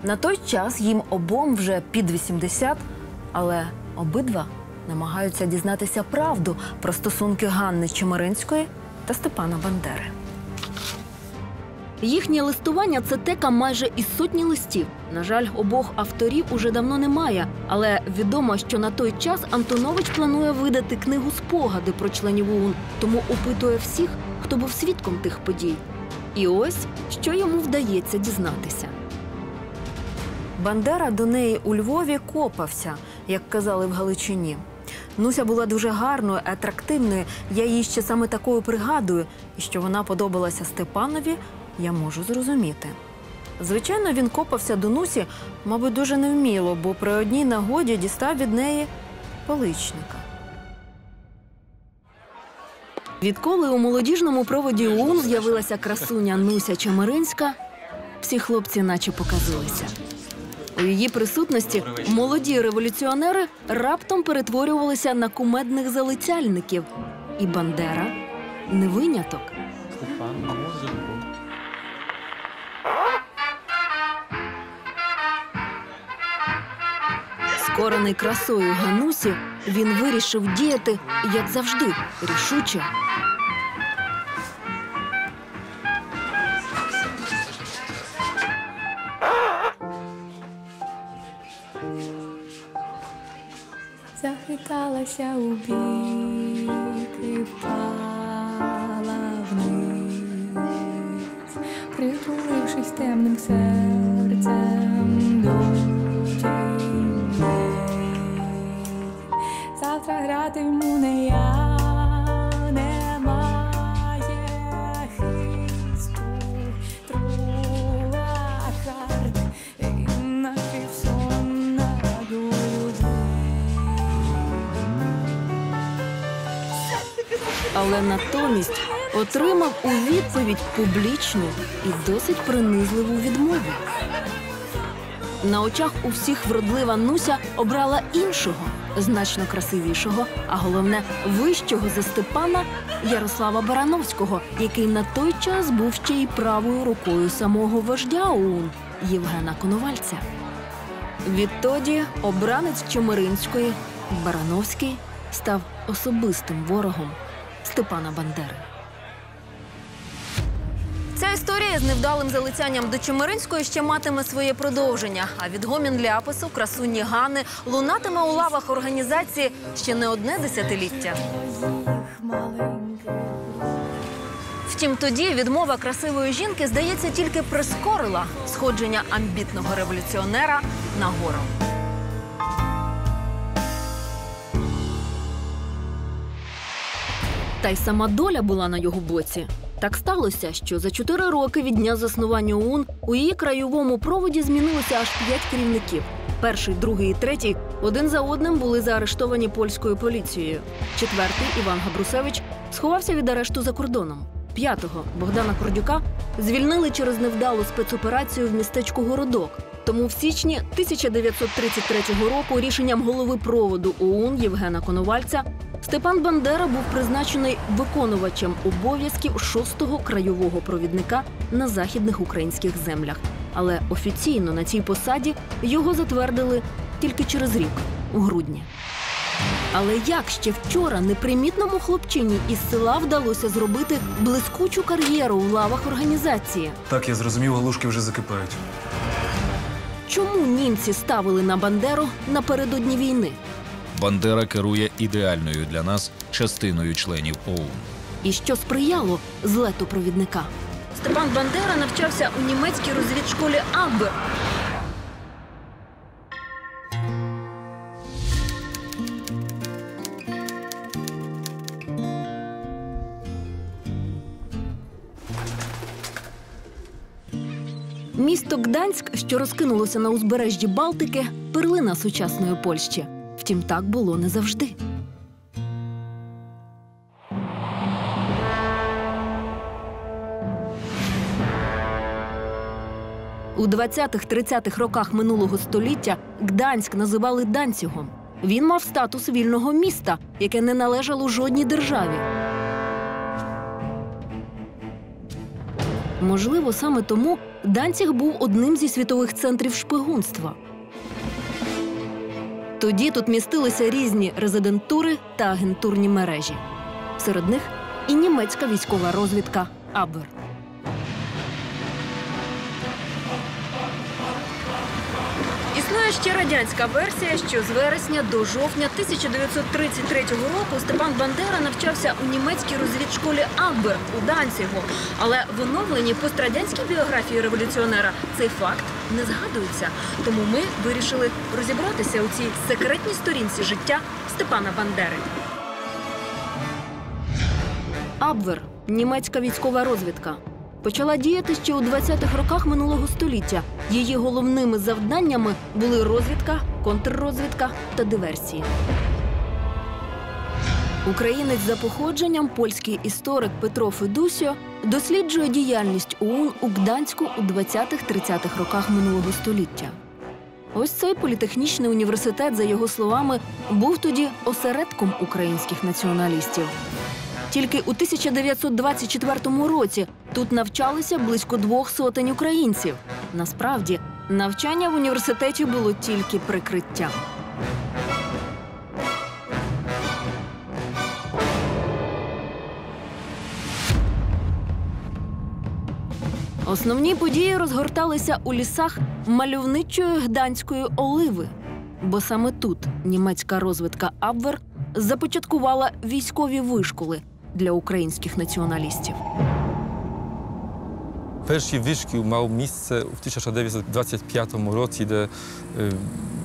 На той час їм обом вже під 80, але обидва намагаються дізнатися правду про стосунки Ганни Чемеринської та Степана Бандери. Їхнє листування – це тека майже із сотні листів. На жаль, обох авторів уже давно немає. Але відомо, що на той час Антонович планує видати книгу «Спогади» про членів ОУН, тому опитує всіх, хто був свідком тих подій. І ось, що йому вдається дізнатися. Бандера до неї у Львові копався, як казали в Галичині. Нуся була дуже гарною, атрактивною, я її ще саме такою пригадую. І що вона подобалася Степанові, я можу зрозуміти. Звичайно, він копався до Нусі, мабуть, дуже невміло, бо при одній нагоді дістав від неї поличника. Відколи у молодіжному проводі ОУН з'явилася красуня Нуся Чемеринська, всі хлопці наче показилися. У її присутності молоді революціонери раптом перетворювалися на кумедних залицяльників. І Бандера не виняток. Скорений красою Ганусі, він вирішив діяти, як завжди, рішуче. Захиталася у бік і впала вниз, притулившись темним серцем до тіни. Завтра гратиму не я, немає хисту, трула карт і напівсонна до людей. Але натомість отримав у відповідь публічну і досить принизливу відмову. На очах у всіх вродлива Нуся обрала іншого, значно красивішого, а головне вищого за Степана, Ярослава Барановського, який на той час був ще й правою рукою самого вождя ОУН Євгена Коновальця. Відтоді обранець Чемеринської, Барановський, став особистим ворогом Степана Бандери. Ця історія з невдалим залицянням до Чемеринської ще матиме своє продовження. А відгомін ляпису, красуні Гани лунатиме у лавах організації ще не одне десятиліття. Втім, тоді відмова красивої жінки, здається, тільки прискорила сходження амбітного революціонера на гору. Та й сама доля була на його боці. Так сталося, що за 4 роки від дня заснування ОУН у її краєвому проводі змінилося аж 5 керівників. Перший, другий і третій один за одним були заарештовані польською поліцією. 4-й, Іван Габрусевич, сховався від арешту за кордоном. 5-го, Богдана Кордюка, звільнили через невдалу спецоперацію в містечку Городок. Тому в січні 1933 року рішенням голови проводу ОУН Євгена Коновальця Степан Бандера був призначений виконувачем обов'язків 6-го краєвого провідника на західних українських землях. Але офіційно на цій посаді його затвердили тільки через рік, у грудні. Але як ще вчора непримітному хлопчині із села вдалося зробити блискучу кар'єру в лавах організації? Так, я зрозумів, галушки вже закипають. Чому німці ставили на Бандеру напередодні війни? Бандера керує ідеальною для нас частиною членів ОУН. І що сприяло злету провідника? Степан Бандера навчався у німецькій розвідшколі «Абвер». Місто Гданськ, що розкинулося на узбережжі Балтики, перлина сучасної Польщі. Втім, так було не завжди. У 20-30-х роках минулого століття Гданськ називали Данцігом. Він мав статус вільного міста, яке не належало жодній державі. Можливо, саме тому Данціг був одним зі світових центрів шпигунства. Тоді тут містилися різні резидентури та агентурні мережі. Серед них і німецька військова розвідка «Абвер». Існує ще радянська версія, що з вересня до жовтня 1933 року Степан Бандера навчався у німецькій розвідшколі «Абвер» у Данцігу. Але в оновленій пострадянській біографії революціонера цей факт не згадується. Тому ми вирішили розібратися у цій секретній сторінці життя Степана Бандери. «Абвер» – німецька військова розвідка. Почала діяти ще у 20-х роках минулого століття. Її головними завданнями були розвідка, контррозвідка та диверсії. Українець за походженням, польський історик Петро Федусіо досліджує діяльність ОУН у Гданську у 20-30-х роках минулого століття. Ось цей політехнічний університет, за його словами, був тоді осередком українських націоналістів. Тільки у 1924 році тут навчалися близько 200 українців. Насправді, навчання в університеті було тільки прикриттям. Основні події розгорталися у лісах мальовничої Гданської оливи. Бо саме тут німецька розвідка «Абвер» започаткувала військові вишколи для українських націоналістів. Перший вишкіл мав місце у 1925 році, де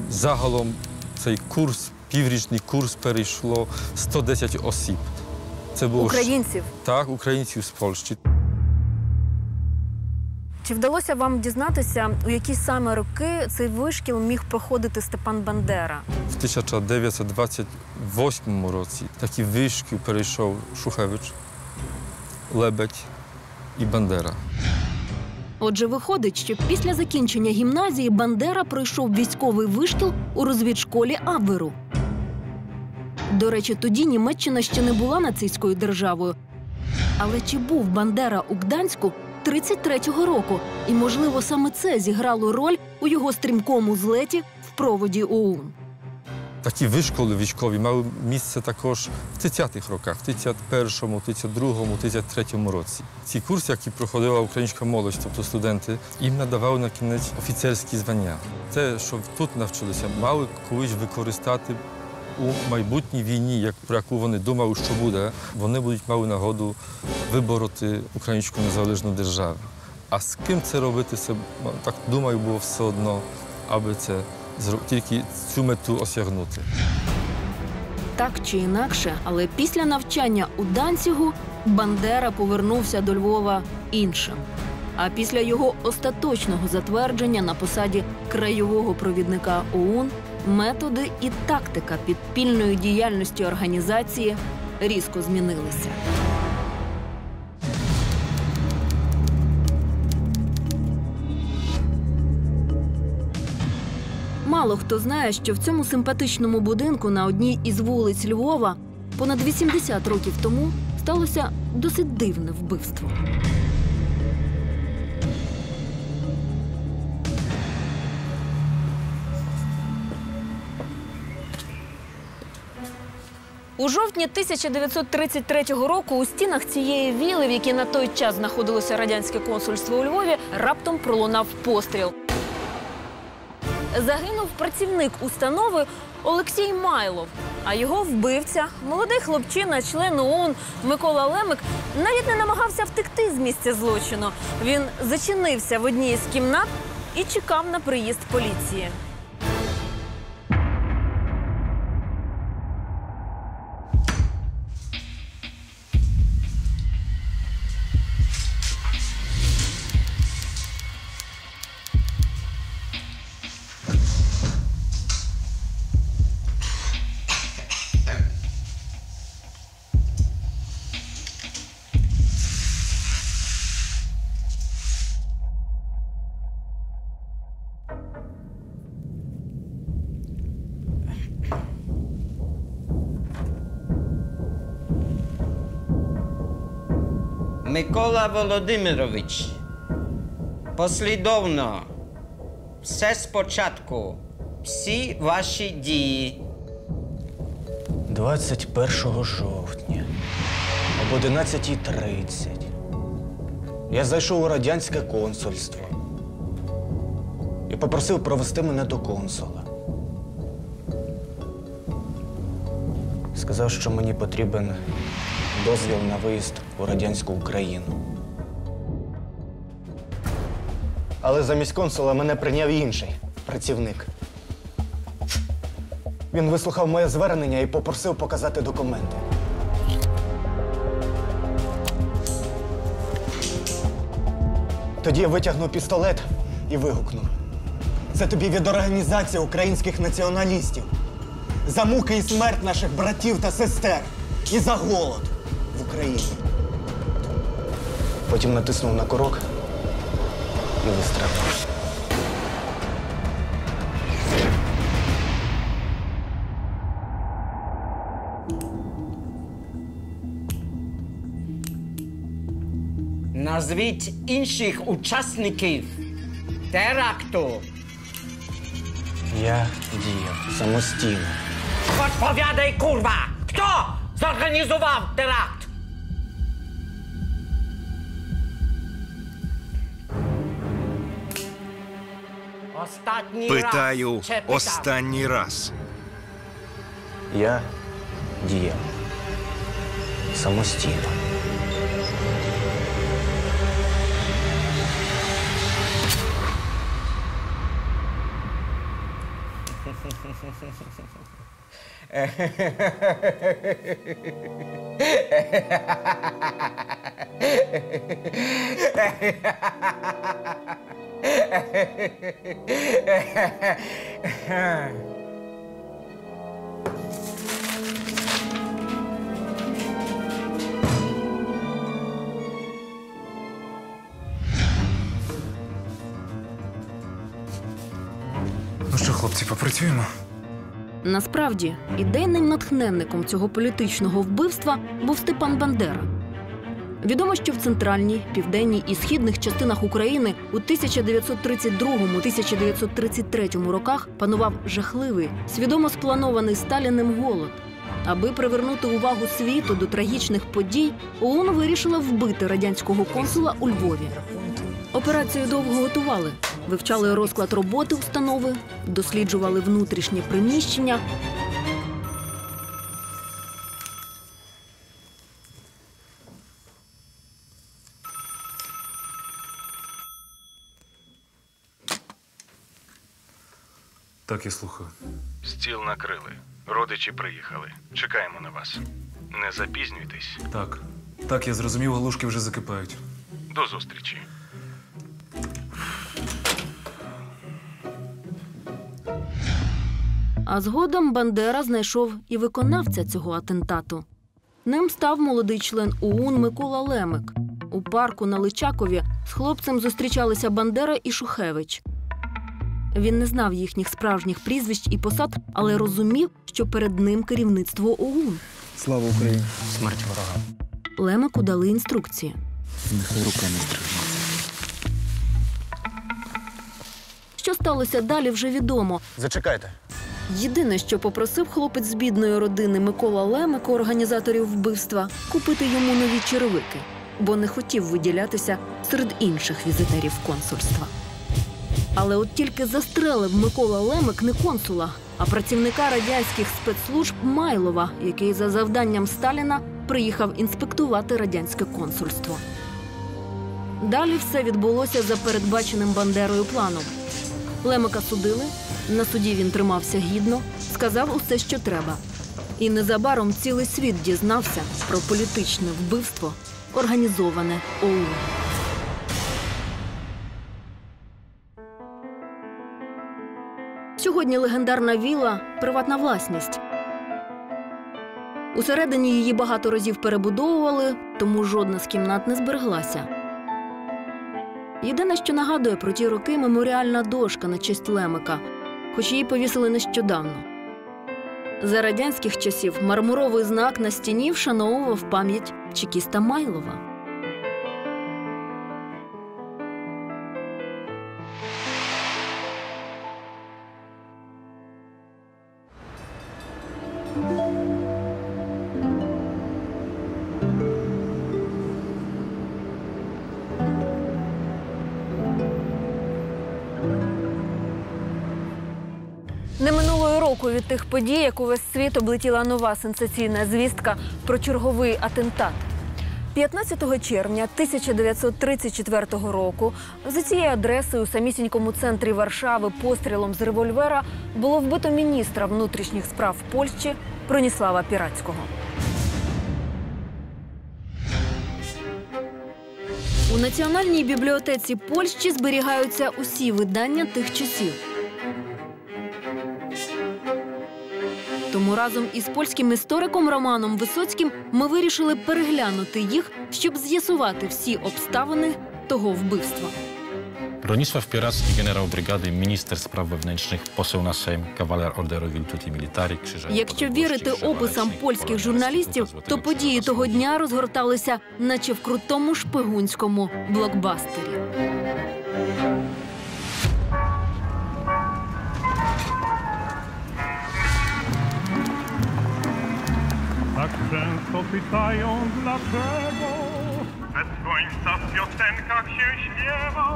загалом цей курс, піврічний курс, перейшло 110 осіб. Це було українців? Так, українців з Польщі. Чи вдалося вам дізнатися, у які саме роки цей вишкіл міг проходити Степан Бандера? В 1928 році такий вишкіл перейшов Шухевич, Лебедь і Бандера. Отже, виходить, що після закінчення гімназії Бандера пройшов військовий вишкіл у розвідшколі «Абверу». До речі, тоді Німеччина ще не була нацистською державою. Але чи був Бандера у Гданську 33-го року? І, можливо, саме це зіграло роль у його стрімкому злеті в проводі ОУН. такі вишколи військові мали місце також в 30-х роках, в 31-му, 32-му, 33-му році. Ці курси, які проходила українська молодь, тобто студенти, їм надавали на кінець офіцерські звання. Те, що тут навчилися, мали колись використати у майбутній війні, про яку вони думали, що буде. Вони мали нагоду вибороти українську незалежну державу. А з ким це робити, так думаю, було все одно, аби це тільки цю мету осягнути. Так чи інакше, але після навчання у Данцігу Бандера повернувся до Львова іншим. А після його остаточного затвердження на посаді краєвого провідника ОУН методи і тактика підпільної діяльності організації різко змінилися. Мало хто знає, що в цьому симпатичному будинку на одній із вулиць Львова понад 80 років тому сталося досить дивне вбивство. У жовтні 1933 року у стінах цієї віли, в якій на той час знаходилося радянське консульство у Львові, раптом пролунав постріл. Загинув працівник установи Олексій Майлов, а його вбивця, молодий хлопчина, член ОУН Микола Лемик, навіть не намагався втекти з місця злочину. Він зачинився в одній із кімнат і чекав на приїзд поліції. Микола Володимирович, послідовно, все спочатку, всі ваші дії. 21 жовтня, об 11:30, я зайшов у радянське консульство і попросив провести мене до консула. Сказав, що мені потрібен дозвіл на виїзд у радянську Україну. Але замість консула мене прийняв інший працівник. Він вислухав моє звернення і попросив показати документи. Тоді я витягнув пістолет і вигукнув: "Це тобі від організації українських націоналістів. За муки і смерть наших братів та сестер. І за голод в Україні". Потім натиснув на курок і вистрелив. Назвіть інших учасників теракту. Я діяв самостійно. Відповідай, курва! Хто зорганізував теракт? Питаю останній раз. Я діяв самостійно. Ну що, хлопці, попрацюємо? Насправді, ідейним натхненником цього політичного вбивства був Степан Бандера. Відомо, що в центральній, південній і східних частинах України у 1932-1933 роках панував жахливий, свідомо спланований Сталіним голод. Аби привернути увагу світу до трагічних подій, ООН вирішила вбити радянського консула у Львові. Операцію довго готували, вивчали розклад роботи установи, досліджували внутрішнє приміщення. Так, я слухаю. Стіл накрили. Родичі приїхали. Чекаємо на вас. Не запізнюйтесь. Так, я зрозумів, галушки вже закипають. До зустрічі. А згодом Бандера знайшов і виконавця цього атентату. Ним став молодий член ОУН Микола Лемик. У парку на Личакові з хлопцем зустрічалися Бандера і Шухевич. Він не знав їхніх справжніх прізвищ і посад, але розумів, що перед ним керівництво ОУН. Слава Україні! Смерть ворогам! Лемику дали інструкції. Нехай руками стрижуться. Що сталося далі, вже відомо. Зачекайте. Єдине, що попросив хлопець з бідної родини Микола Лемико організаторів вбивства, купити йому нові черевики, бо не хотів виділятися серед інших візитерів консульства. Але от тільки застрелив Микола Лемик не консула, а працівника радянських спецслужб Майлова, який за завданням Сталіна приїхав інспектувати радянське консульство. Далі все відбулося за передбаченим Бандерою планом. Лемика судили, на суді він тримався гідно, сказав усе, що треба. І незабаром цілий світ дізнався про політичне вбивство, організоване ОУН. Сьогодні легендарна вілла – приватна власність. Усередині її багато разів перебудовували, тому жодна з кімнат не збереглася. Єдине, що нагадує про ті роки – меморіальна дошка на честь Лемика, хоч її повісили нещодавно. За радянських часів мармуровий знак на стіні вшановував пам'ять чекіста Майлова. Не минулого року від тих подій, як увесь світ облетіла нова сенсаційна звістка про черговий атентат. 15 червня 1934 року за цією адресою у самісінькому центрі Варшави пострілом з револьвера було вбито міністра внутрішніх справ Польщі Броніслава Пірацького. У Національній бібліотеці Польщі зберігаються усі видання тих часів. Тому разом із польським істориком Романом Висоцьким ми вирішили переглянути їх, щоб з'ясувати всі обставини того вбивства. Броніслав Пірацький, генерал бригади, міністр справ вивненшних, посел на Сейм, кавалер ордеру Вільтуті Мілітарі, Крижаєв... Якщо вірити описам польських журналістів, то події того дня розгорталися наче в крутому шпигунському блокбастері. Tak często pytają dlaczego bez końca w piosenkach się śpiewa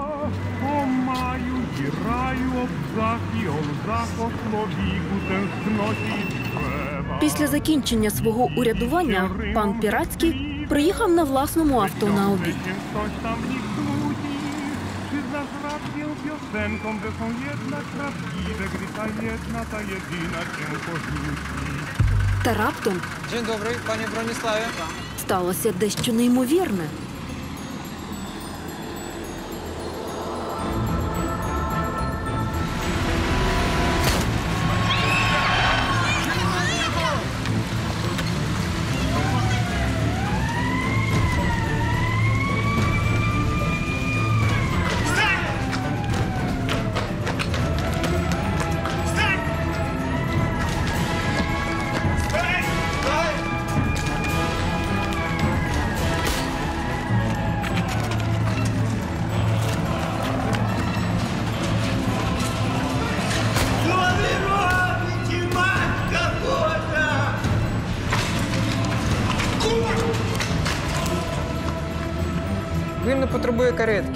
o maju i raju, o psach i o łzach, o słowiku tęskności drzewa. Після закінчення свого урядування пан Пірацький приїхав на власному авто на обід. Та раптом сталося дещо неймовірне. потребує каретки.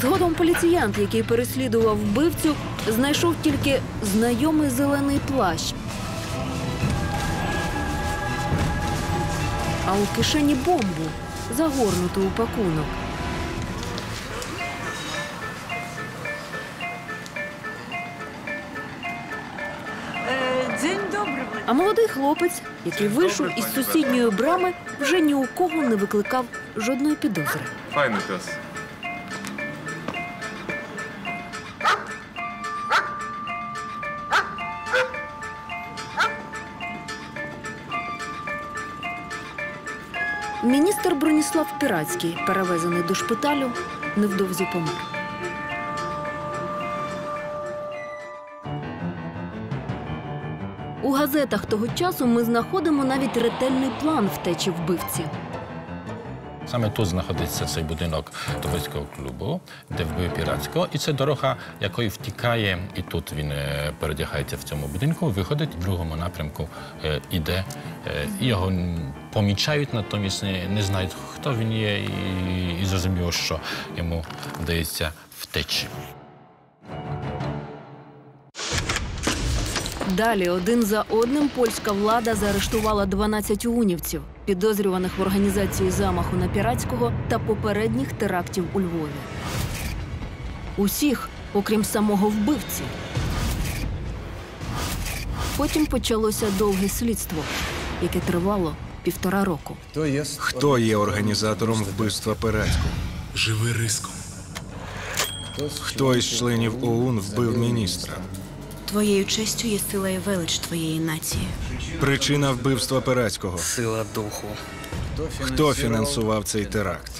Згодом поліціянт, який переслідував вбивцю, знайшов тільки знайомий зелений плащ. А у кишені бомбу, загорнуту у пакунок. А молодий хлопець, який вийшов із сусідньої брами, вже ні у кого не викликав жодної підозри. Файний пес. Міністр Броніслав Пірацький, перевезений до шпиталю, невдовзі помер. У газетах того часу ми знаходимо навіть ретельний план втечі вбивці. Саме тут знаходиться цей будинок товариського клубу, де вбив Пірацького. І це дорога, якою втікає, і тут він передягається в цьому будинку, виходить в другому напрямку, іде. Його помічають, натомість не знають, хто він є, і зрозуміло, що йому вдається втечі. Далі один за одним польська влада заарештувала 12 унівців, підозрюваних в організації замаху на Пірацького та попередніх терактів у Львові. Усіх, окрім самого вбивці. Потім почалося довге слідство, яке тривало 1,5 року. Хто є організатором вбивства Пірацького? Живи риском. Хто із членів ОУН вбив міністра? Твоєю честю є сила і велич твоєї нації. Причина вбивства Пірацького. Сила духу. Хто фінансував цей теракт?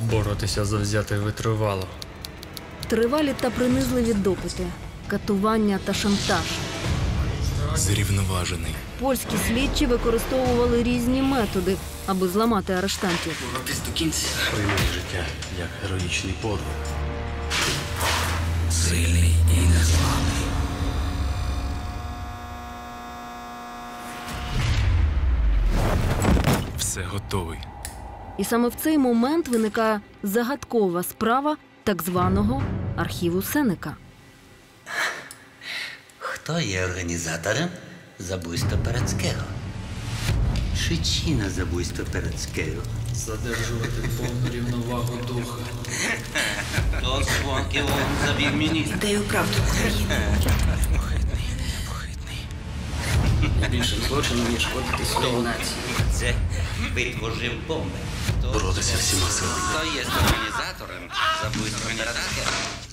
Боротися завзято і витривало. Тривалі та принизливі допити, катування та шантаж. Зрівноважений. Польські слідчі використовували різні методи, аби зламати арештантів. Боротись до кінця. Приймай життя як героїчний подвиг. Сильний і незламний. Все готовий. І саме в цей момент виникає загадкова справа так званого архіву Сенека. Хто є організатором забуйства Пірацького? Причина забуйства Пірацького. Задержувати повну рівновагу духа. Хто свонки вон забіг міністра? Та й украв тут країну. Похитний, похитний. Більше злочину, ніж шкодити своїй нації. Це витворив бомби. Боротися всіма силами. Хто є організатором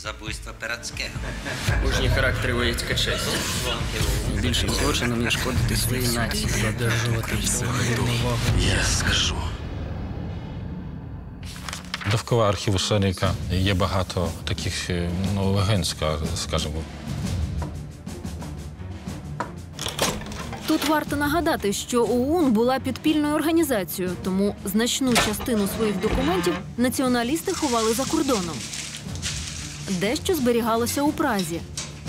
забуйства Пірацького? Мужній характер воєцька честь. Більше злочину, ніж шкодити своїй нації. Задержувати повну рівновагу. Я скажу. Довкола архіву Сенека є багато таких, ну, легенд, скажімо. Тут варто нагадати, що ОУН була підпільною організацією, тому значну частину своїх документів націоналісти ховали за кордоном. Дещо зберігалося у Празі.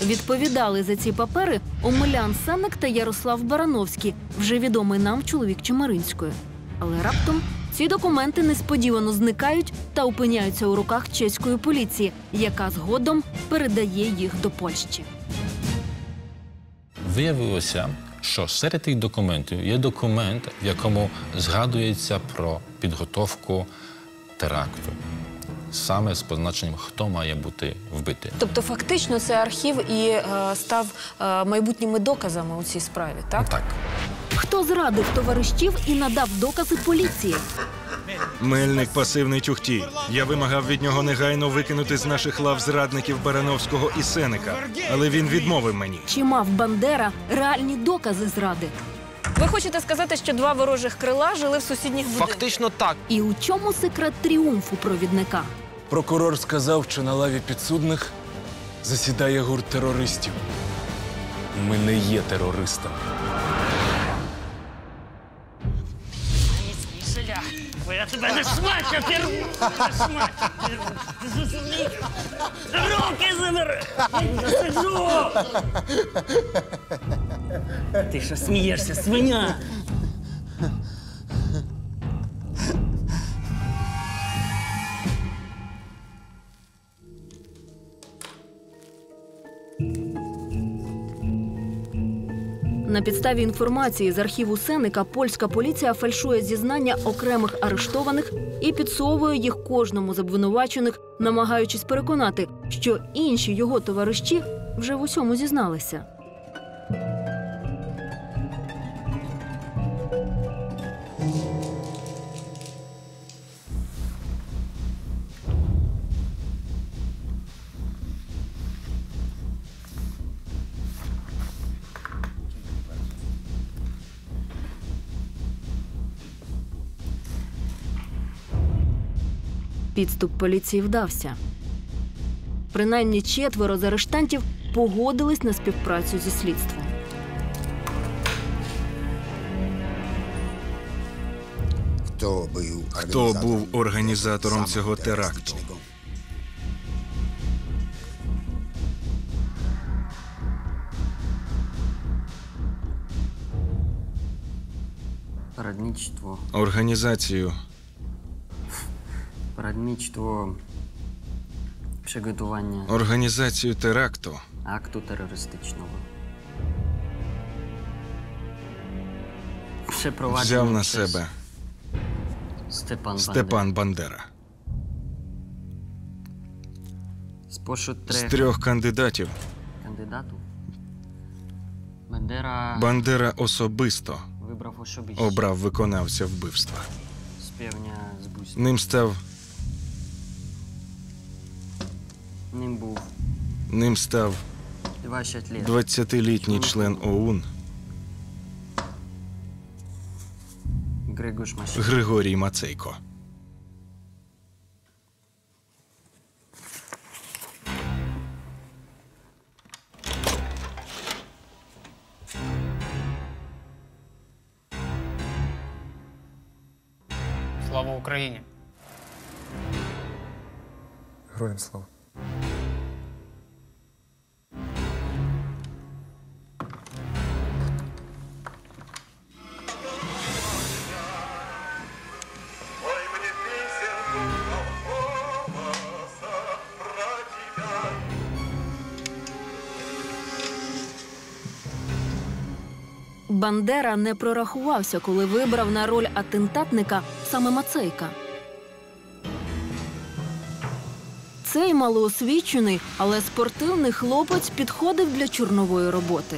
Відповідали за ці папери Омелян Сенек та Ярослав Барановський, вже відомий нам чоловік Чемеринської. Але раптом ці документи несподівано зникають та опиняються у руках чеської поліції, яка згодом передає їх до Польщі. Виявилося, що серед тих документів є документ, в якому згадується про підготовку теракту. Саме з позначенням, хто має бути вбитий. Тобто фактично це архів і став майбутніми доказами у цій справі, так? Так. Хто зрадив товаришів і надав докази поліції? Мельник пасивний тюхтій. Я вимагав від нього негайно викинути з наших лав зрадників Барановського і Сенека. Але він відмовив мені. Чи мав Бандера реальні докази зради? Ви хочете сказати, що два ворожих крила жили в сусідніх будинках? Фактично так. І у чому секрет тріумфу провідника? Прокурор сказав, що на лаві підсудних засідає гурт терористів. Ми не є терористами. нахуй, я тебя нашмать оторву, нашмать оторву. Ты же сидишь. Руки замер. Я сижу. Ты что смеешься, свинья? На підставі інформації з архіву Сенека польська поліція фальшує зізнання окремих арештованих і підсовує їх кожному з обвинувачених, намагаючись переконати, що інші його товариші вже в усьому зізналися. Підступ поліції вдався. Принаймні четверо з арештантів погодились на співпрацю зі слідством. Хто був організатором цього теракту? Організацію. Організацію теракту. Акту терористичного. Взяв на себе Степан Бандера. З трьох кандидатів Бандера особисто обрав виконавця вбивства. Ним став... Ним став 20-літній член ОУН Григорій Мацейко. Слава Україні! Героям слава! Бандера не прорахувався, коли вибрав на роль атентатника саме Мацейка. Цей малоосвічений, але спортивний хлопець підходив для чорнової роботи.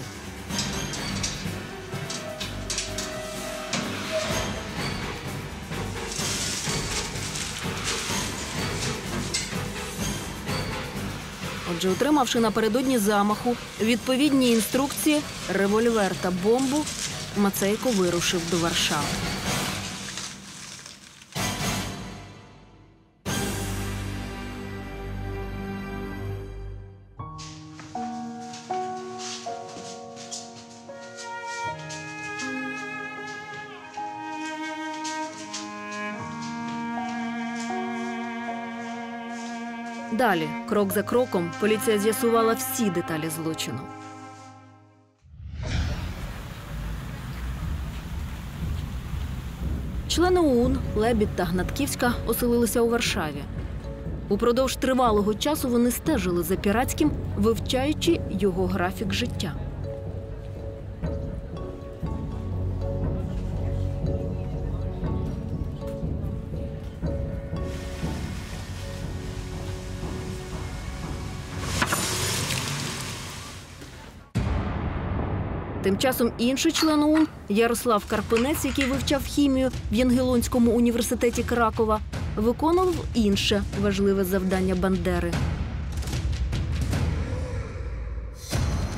Отже, отримавши напередодні замаху відповідні інструкції, револьвер та бомбу, Мацейко вирушив до Варшави. Далі, крок за кроком, поліція з'ясувала всі деталі злочину. Члени ОУН Лебідь та Гнатківська оселилися у Варшаві. Упродовж тривалого часу вони стежили за Пірацьким, вивчаючи його графік життя. Тим часом інший член ОУН, Ярослав Карпинець, який вивчав хімію в Янгелонському університеті Кракова, виконував інше важливе завдання Бандери.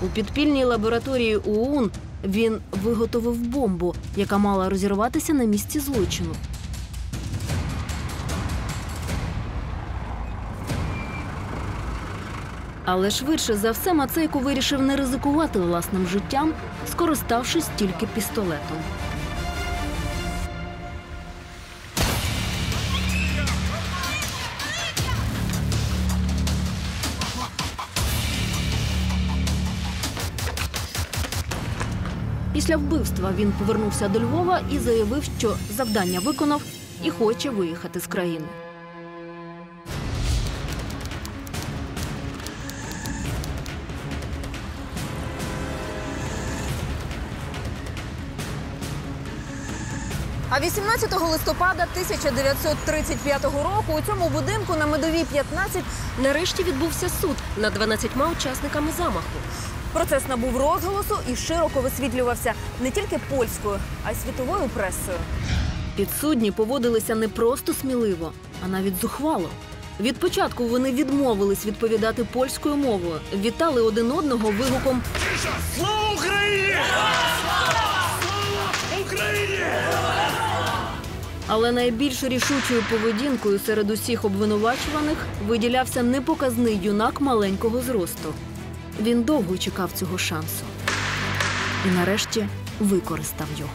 У підпільній лабораторії ОУН він виготовив бомбу, яка мала розірватися на місці злочину. Але швидше за все Мацейко вирішив не ризикувати власним життям, скориставшись тільки пістолетом. Після вбивства він повернувся до Львова і заявив, що завдання виконав і хоче виїхати з країни. А 18 листопада 1935 року у цьому будинку на Медовій, 15 нарешті відбувся суд над 12 учасниками замаху. Процес набув розголосу і широко висвітлювався не тільки польською, а й світовою пресою. Підсудні поводилися не просто сміливо, а навіть зухвало. Від початку вони відмовились відповідати польською мовою, вітали один одного вигуком «Слава Україні! Слава Україні!». Але найбільш рішучою поведінкою серед усіх обвинувачуваних виділявся непоказний юнак маленького зросту. Він довго чекав цього шансу і нарешті використав його.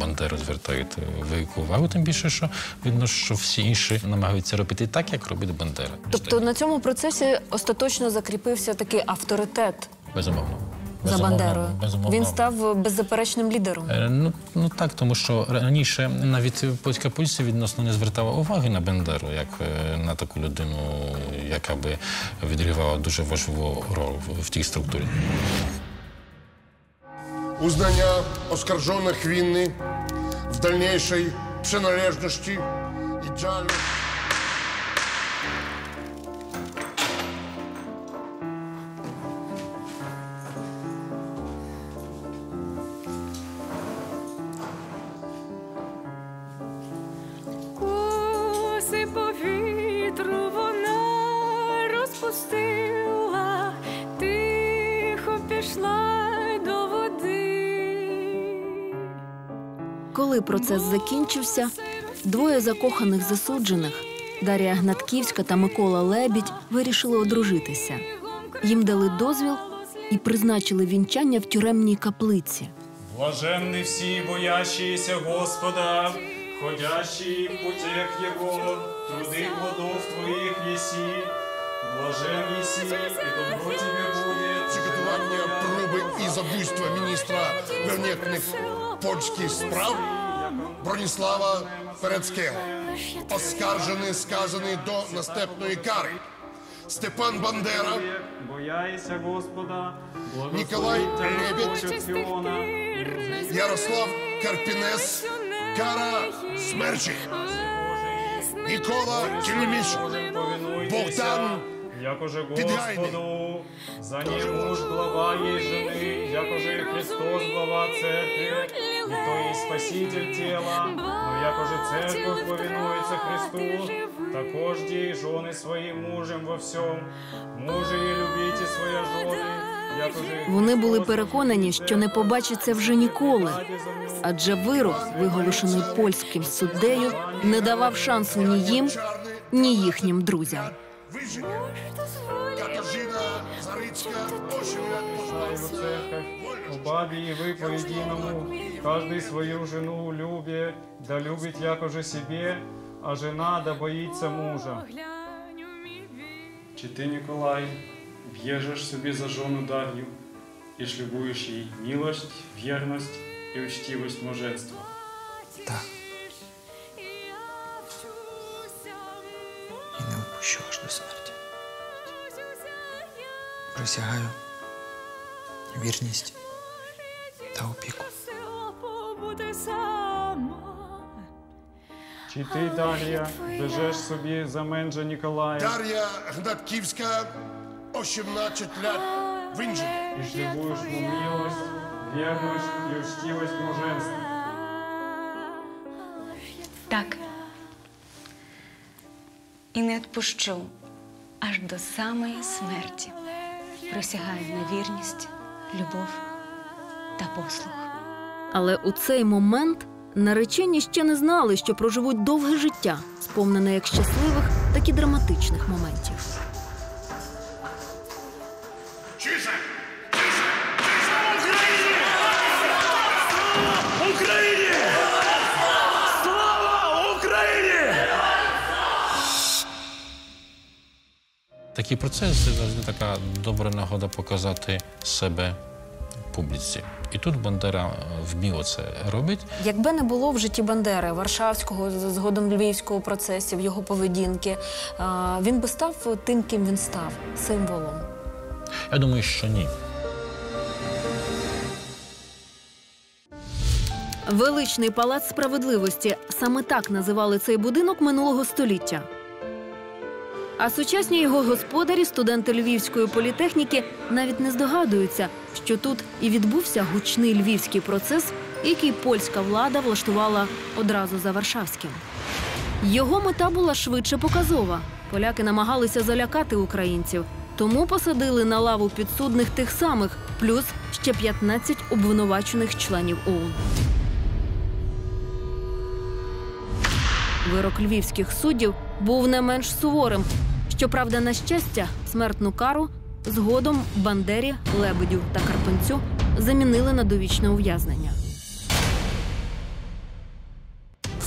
Бандеру звертають велику увагу, тим більше, що видно, що всі інші намагаються робити так, як робить Бандера. Тобто на цьому процесі остаточно закріпився такий авторитет? Безумовно. За Бандерою? Він став беззаперечним лідером? Ну так, тому що раніше навіть польська поліція відносно не звертала уваги на Бандеру, як на таку людину, яка би відігравала дуже важливу роль в тій структурі. Узнання оскаржених вини в дальнішій приналежності і діяльності. Коси повітру вона розпустила, тихо пішла до води. Коли процес закінчився, двоє закоханих засуджених – Дар'я Гнатківська та Микола Лебідь – вирішили одружитися. Їм дали дозвіл і призначили вінчання в тюремній каплиці. Блаженні всі боящіся Господа, ходящі в путях Його, труди плодов Твоїх єси, блажен єси, і добро Тебе буде. Приготування проби і забуйства міністра верхніх польських справ Bronisława Terецького. Оскаржений, сказаний до наступної кари. Степан Бандера, Ніколай Лебідь, Ярослав Карпінес, кара смерті. Микола Кіліміч, Богдан Підгайний. За ним муж глава її жени, якоже Христос глава церкви, і то і спаситель тіла, но якоже церква повинується Христу, також дії жони своїм мужем во всьому. Мужі любіть своя жони. Вони були переконані, що не побачаться вже ніколи, адже вирок, виголошений польським суддею, не давав шансу ні їм, ні їхнім друзям. У бабі і ви по-єдиному, кожний свою жену любить, да любить якоже себе, а жена да боїться мужа. Чи ти, Ніколай, б'єжеш собі за жону Дар'ю і шлюбуєш їй милость, вірність і учтівість мужества? Так. І не опущу аж до смерті. Присягаю вірність та опіку. Чи ти, Дар'я, б'єжеш собі за менжа Ніколая? Дар'я Гнатківська, 18 лет в Інжині. І шлюбуєш му милость, вірність і учтівість мужества. Так. І не відпущу аж до самої смерті. Присягаю на вірність, любов та послух. Але у цей момент наречені ще не знали, що проживуть довге життя, сповнене як щасливих, так і драматичних моментів. Тише! Тише! Слава Україні! Слава Україні! Слава Україні! Такий процес — це завжди така добра нагода показати себе публіці. І тут Бандера вміло це робить. Якби не було в житті Бандери Варшавського, згодом Львівського процесів, його поведінки, він би став тим, ким він став, символом? Я думаю, що ні. Величний палац справедливості – саме так називали цей будинок минулого століття. А сучасні його господарі, студенти Львівської політехніки, навіть не здогадуються, що тут і відбувся гучний львівський процес, який польська влада влаштувала одразу за Варшавським. Його мета була швидше показова. Поляки намагалися залякати українців, тому посадили на лаву підсудних тих самих, плюс ще 15 обвинувачених членів ОУН. Вирок львівських суддів був не менш суворим. Щоправда, на щастя, смертну кару згодом Бандері, Лебедю та Карпенцю замінили на довічне ув'язнення.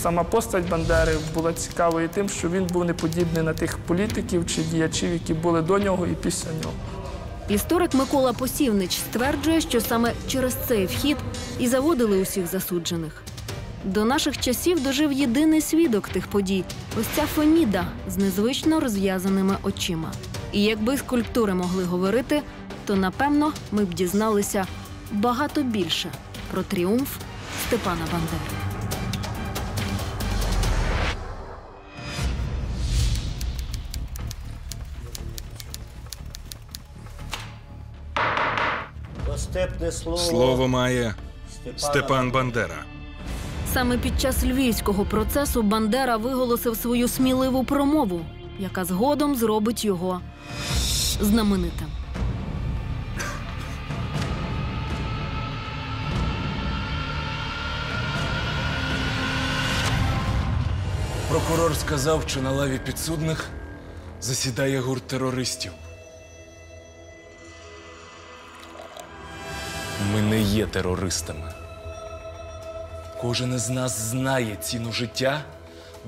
Сама постать Бандери була цікавою тим, що він був неподібний на тих політиків чи діячів, які були до нього і після нього. Історик Микола Посівнич стверджує, що саме через цей вхід і заводили усіх засуджених. До наших часів дожив єдиний свідок тих подій – ось ця Феміда з незвично розв'язаними очима. І якби скульптури могли говорити, то, напевно, ми б дізналися багато більше про тріумф Степана Бандери. Слово має Степан Бандера. Саме під час львівського процесу Бандера виголосив свою сміливу промову, яка згодом зробить його знаменитим. Прокурор сказав, що на лаві підсудних засідає гурт терористів. Ми не є терористами. Кожен із нас знає ціну життя,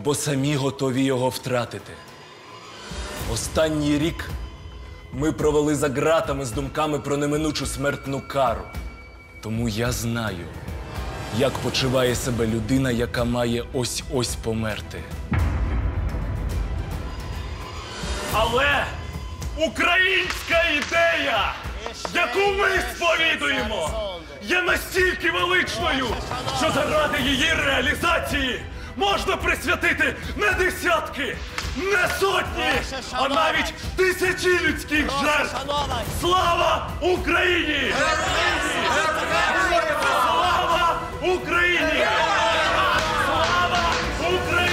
бо самі готові його втратити. Останній рік ми провели за ґратами з думками про неминучу смертну кару. Тому я знаю, як почуває себе людина, яка має ось-ось померти. Але українська ідея, яку ми сповідуємо, є настільки величною, що заради її реалізації можна присвятити не десятки, не сотні, а навіть тисячі людських жертв. Слава Україні! Слава Україні! Слава Україні! Слава Україні!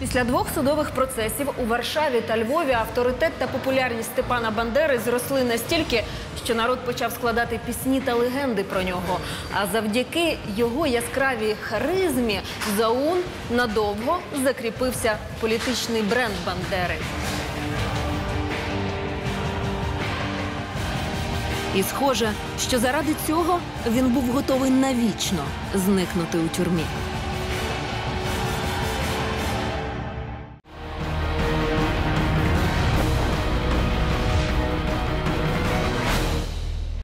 Після двох судових процесів у Варшаві та Львові авторитет та популярність Степана Бандери зросли настільки, що народ почав складати пісні та легенди про нього. А завдяки його яскравій харизмі за ОУН надовго закріпився політичний бренд Бандери. І схоже, що заради цього він був готовий навічно зникнути у тюрмі.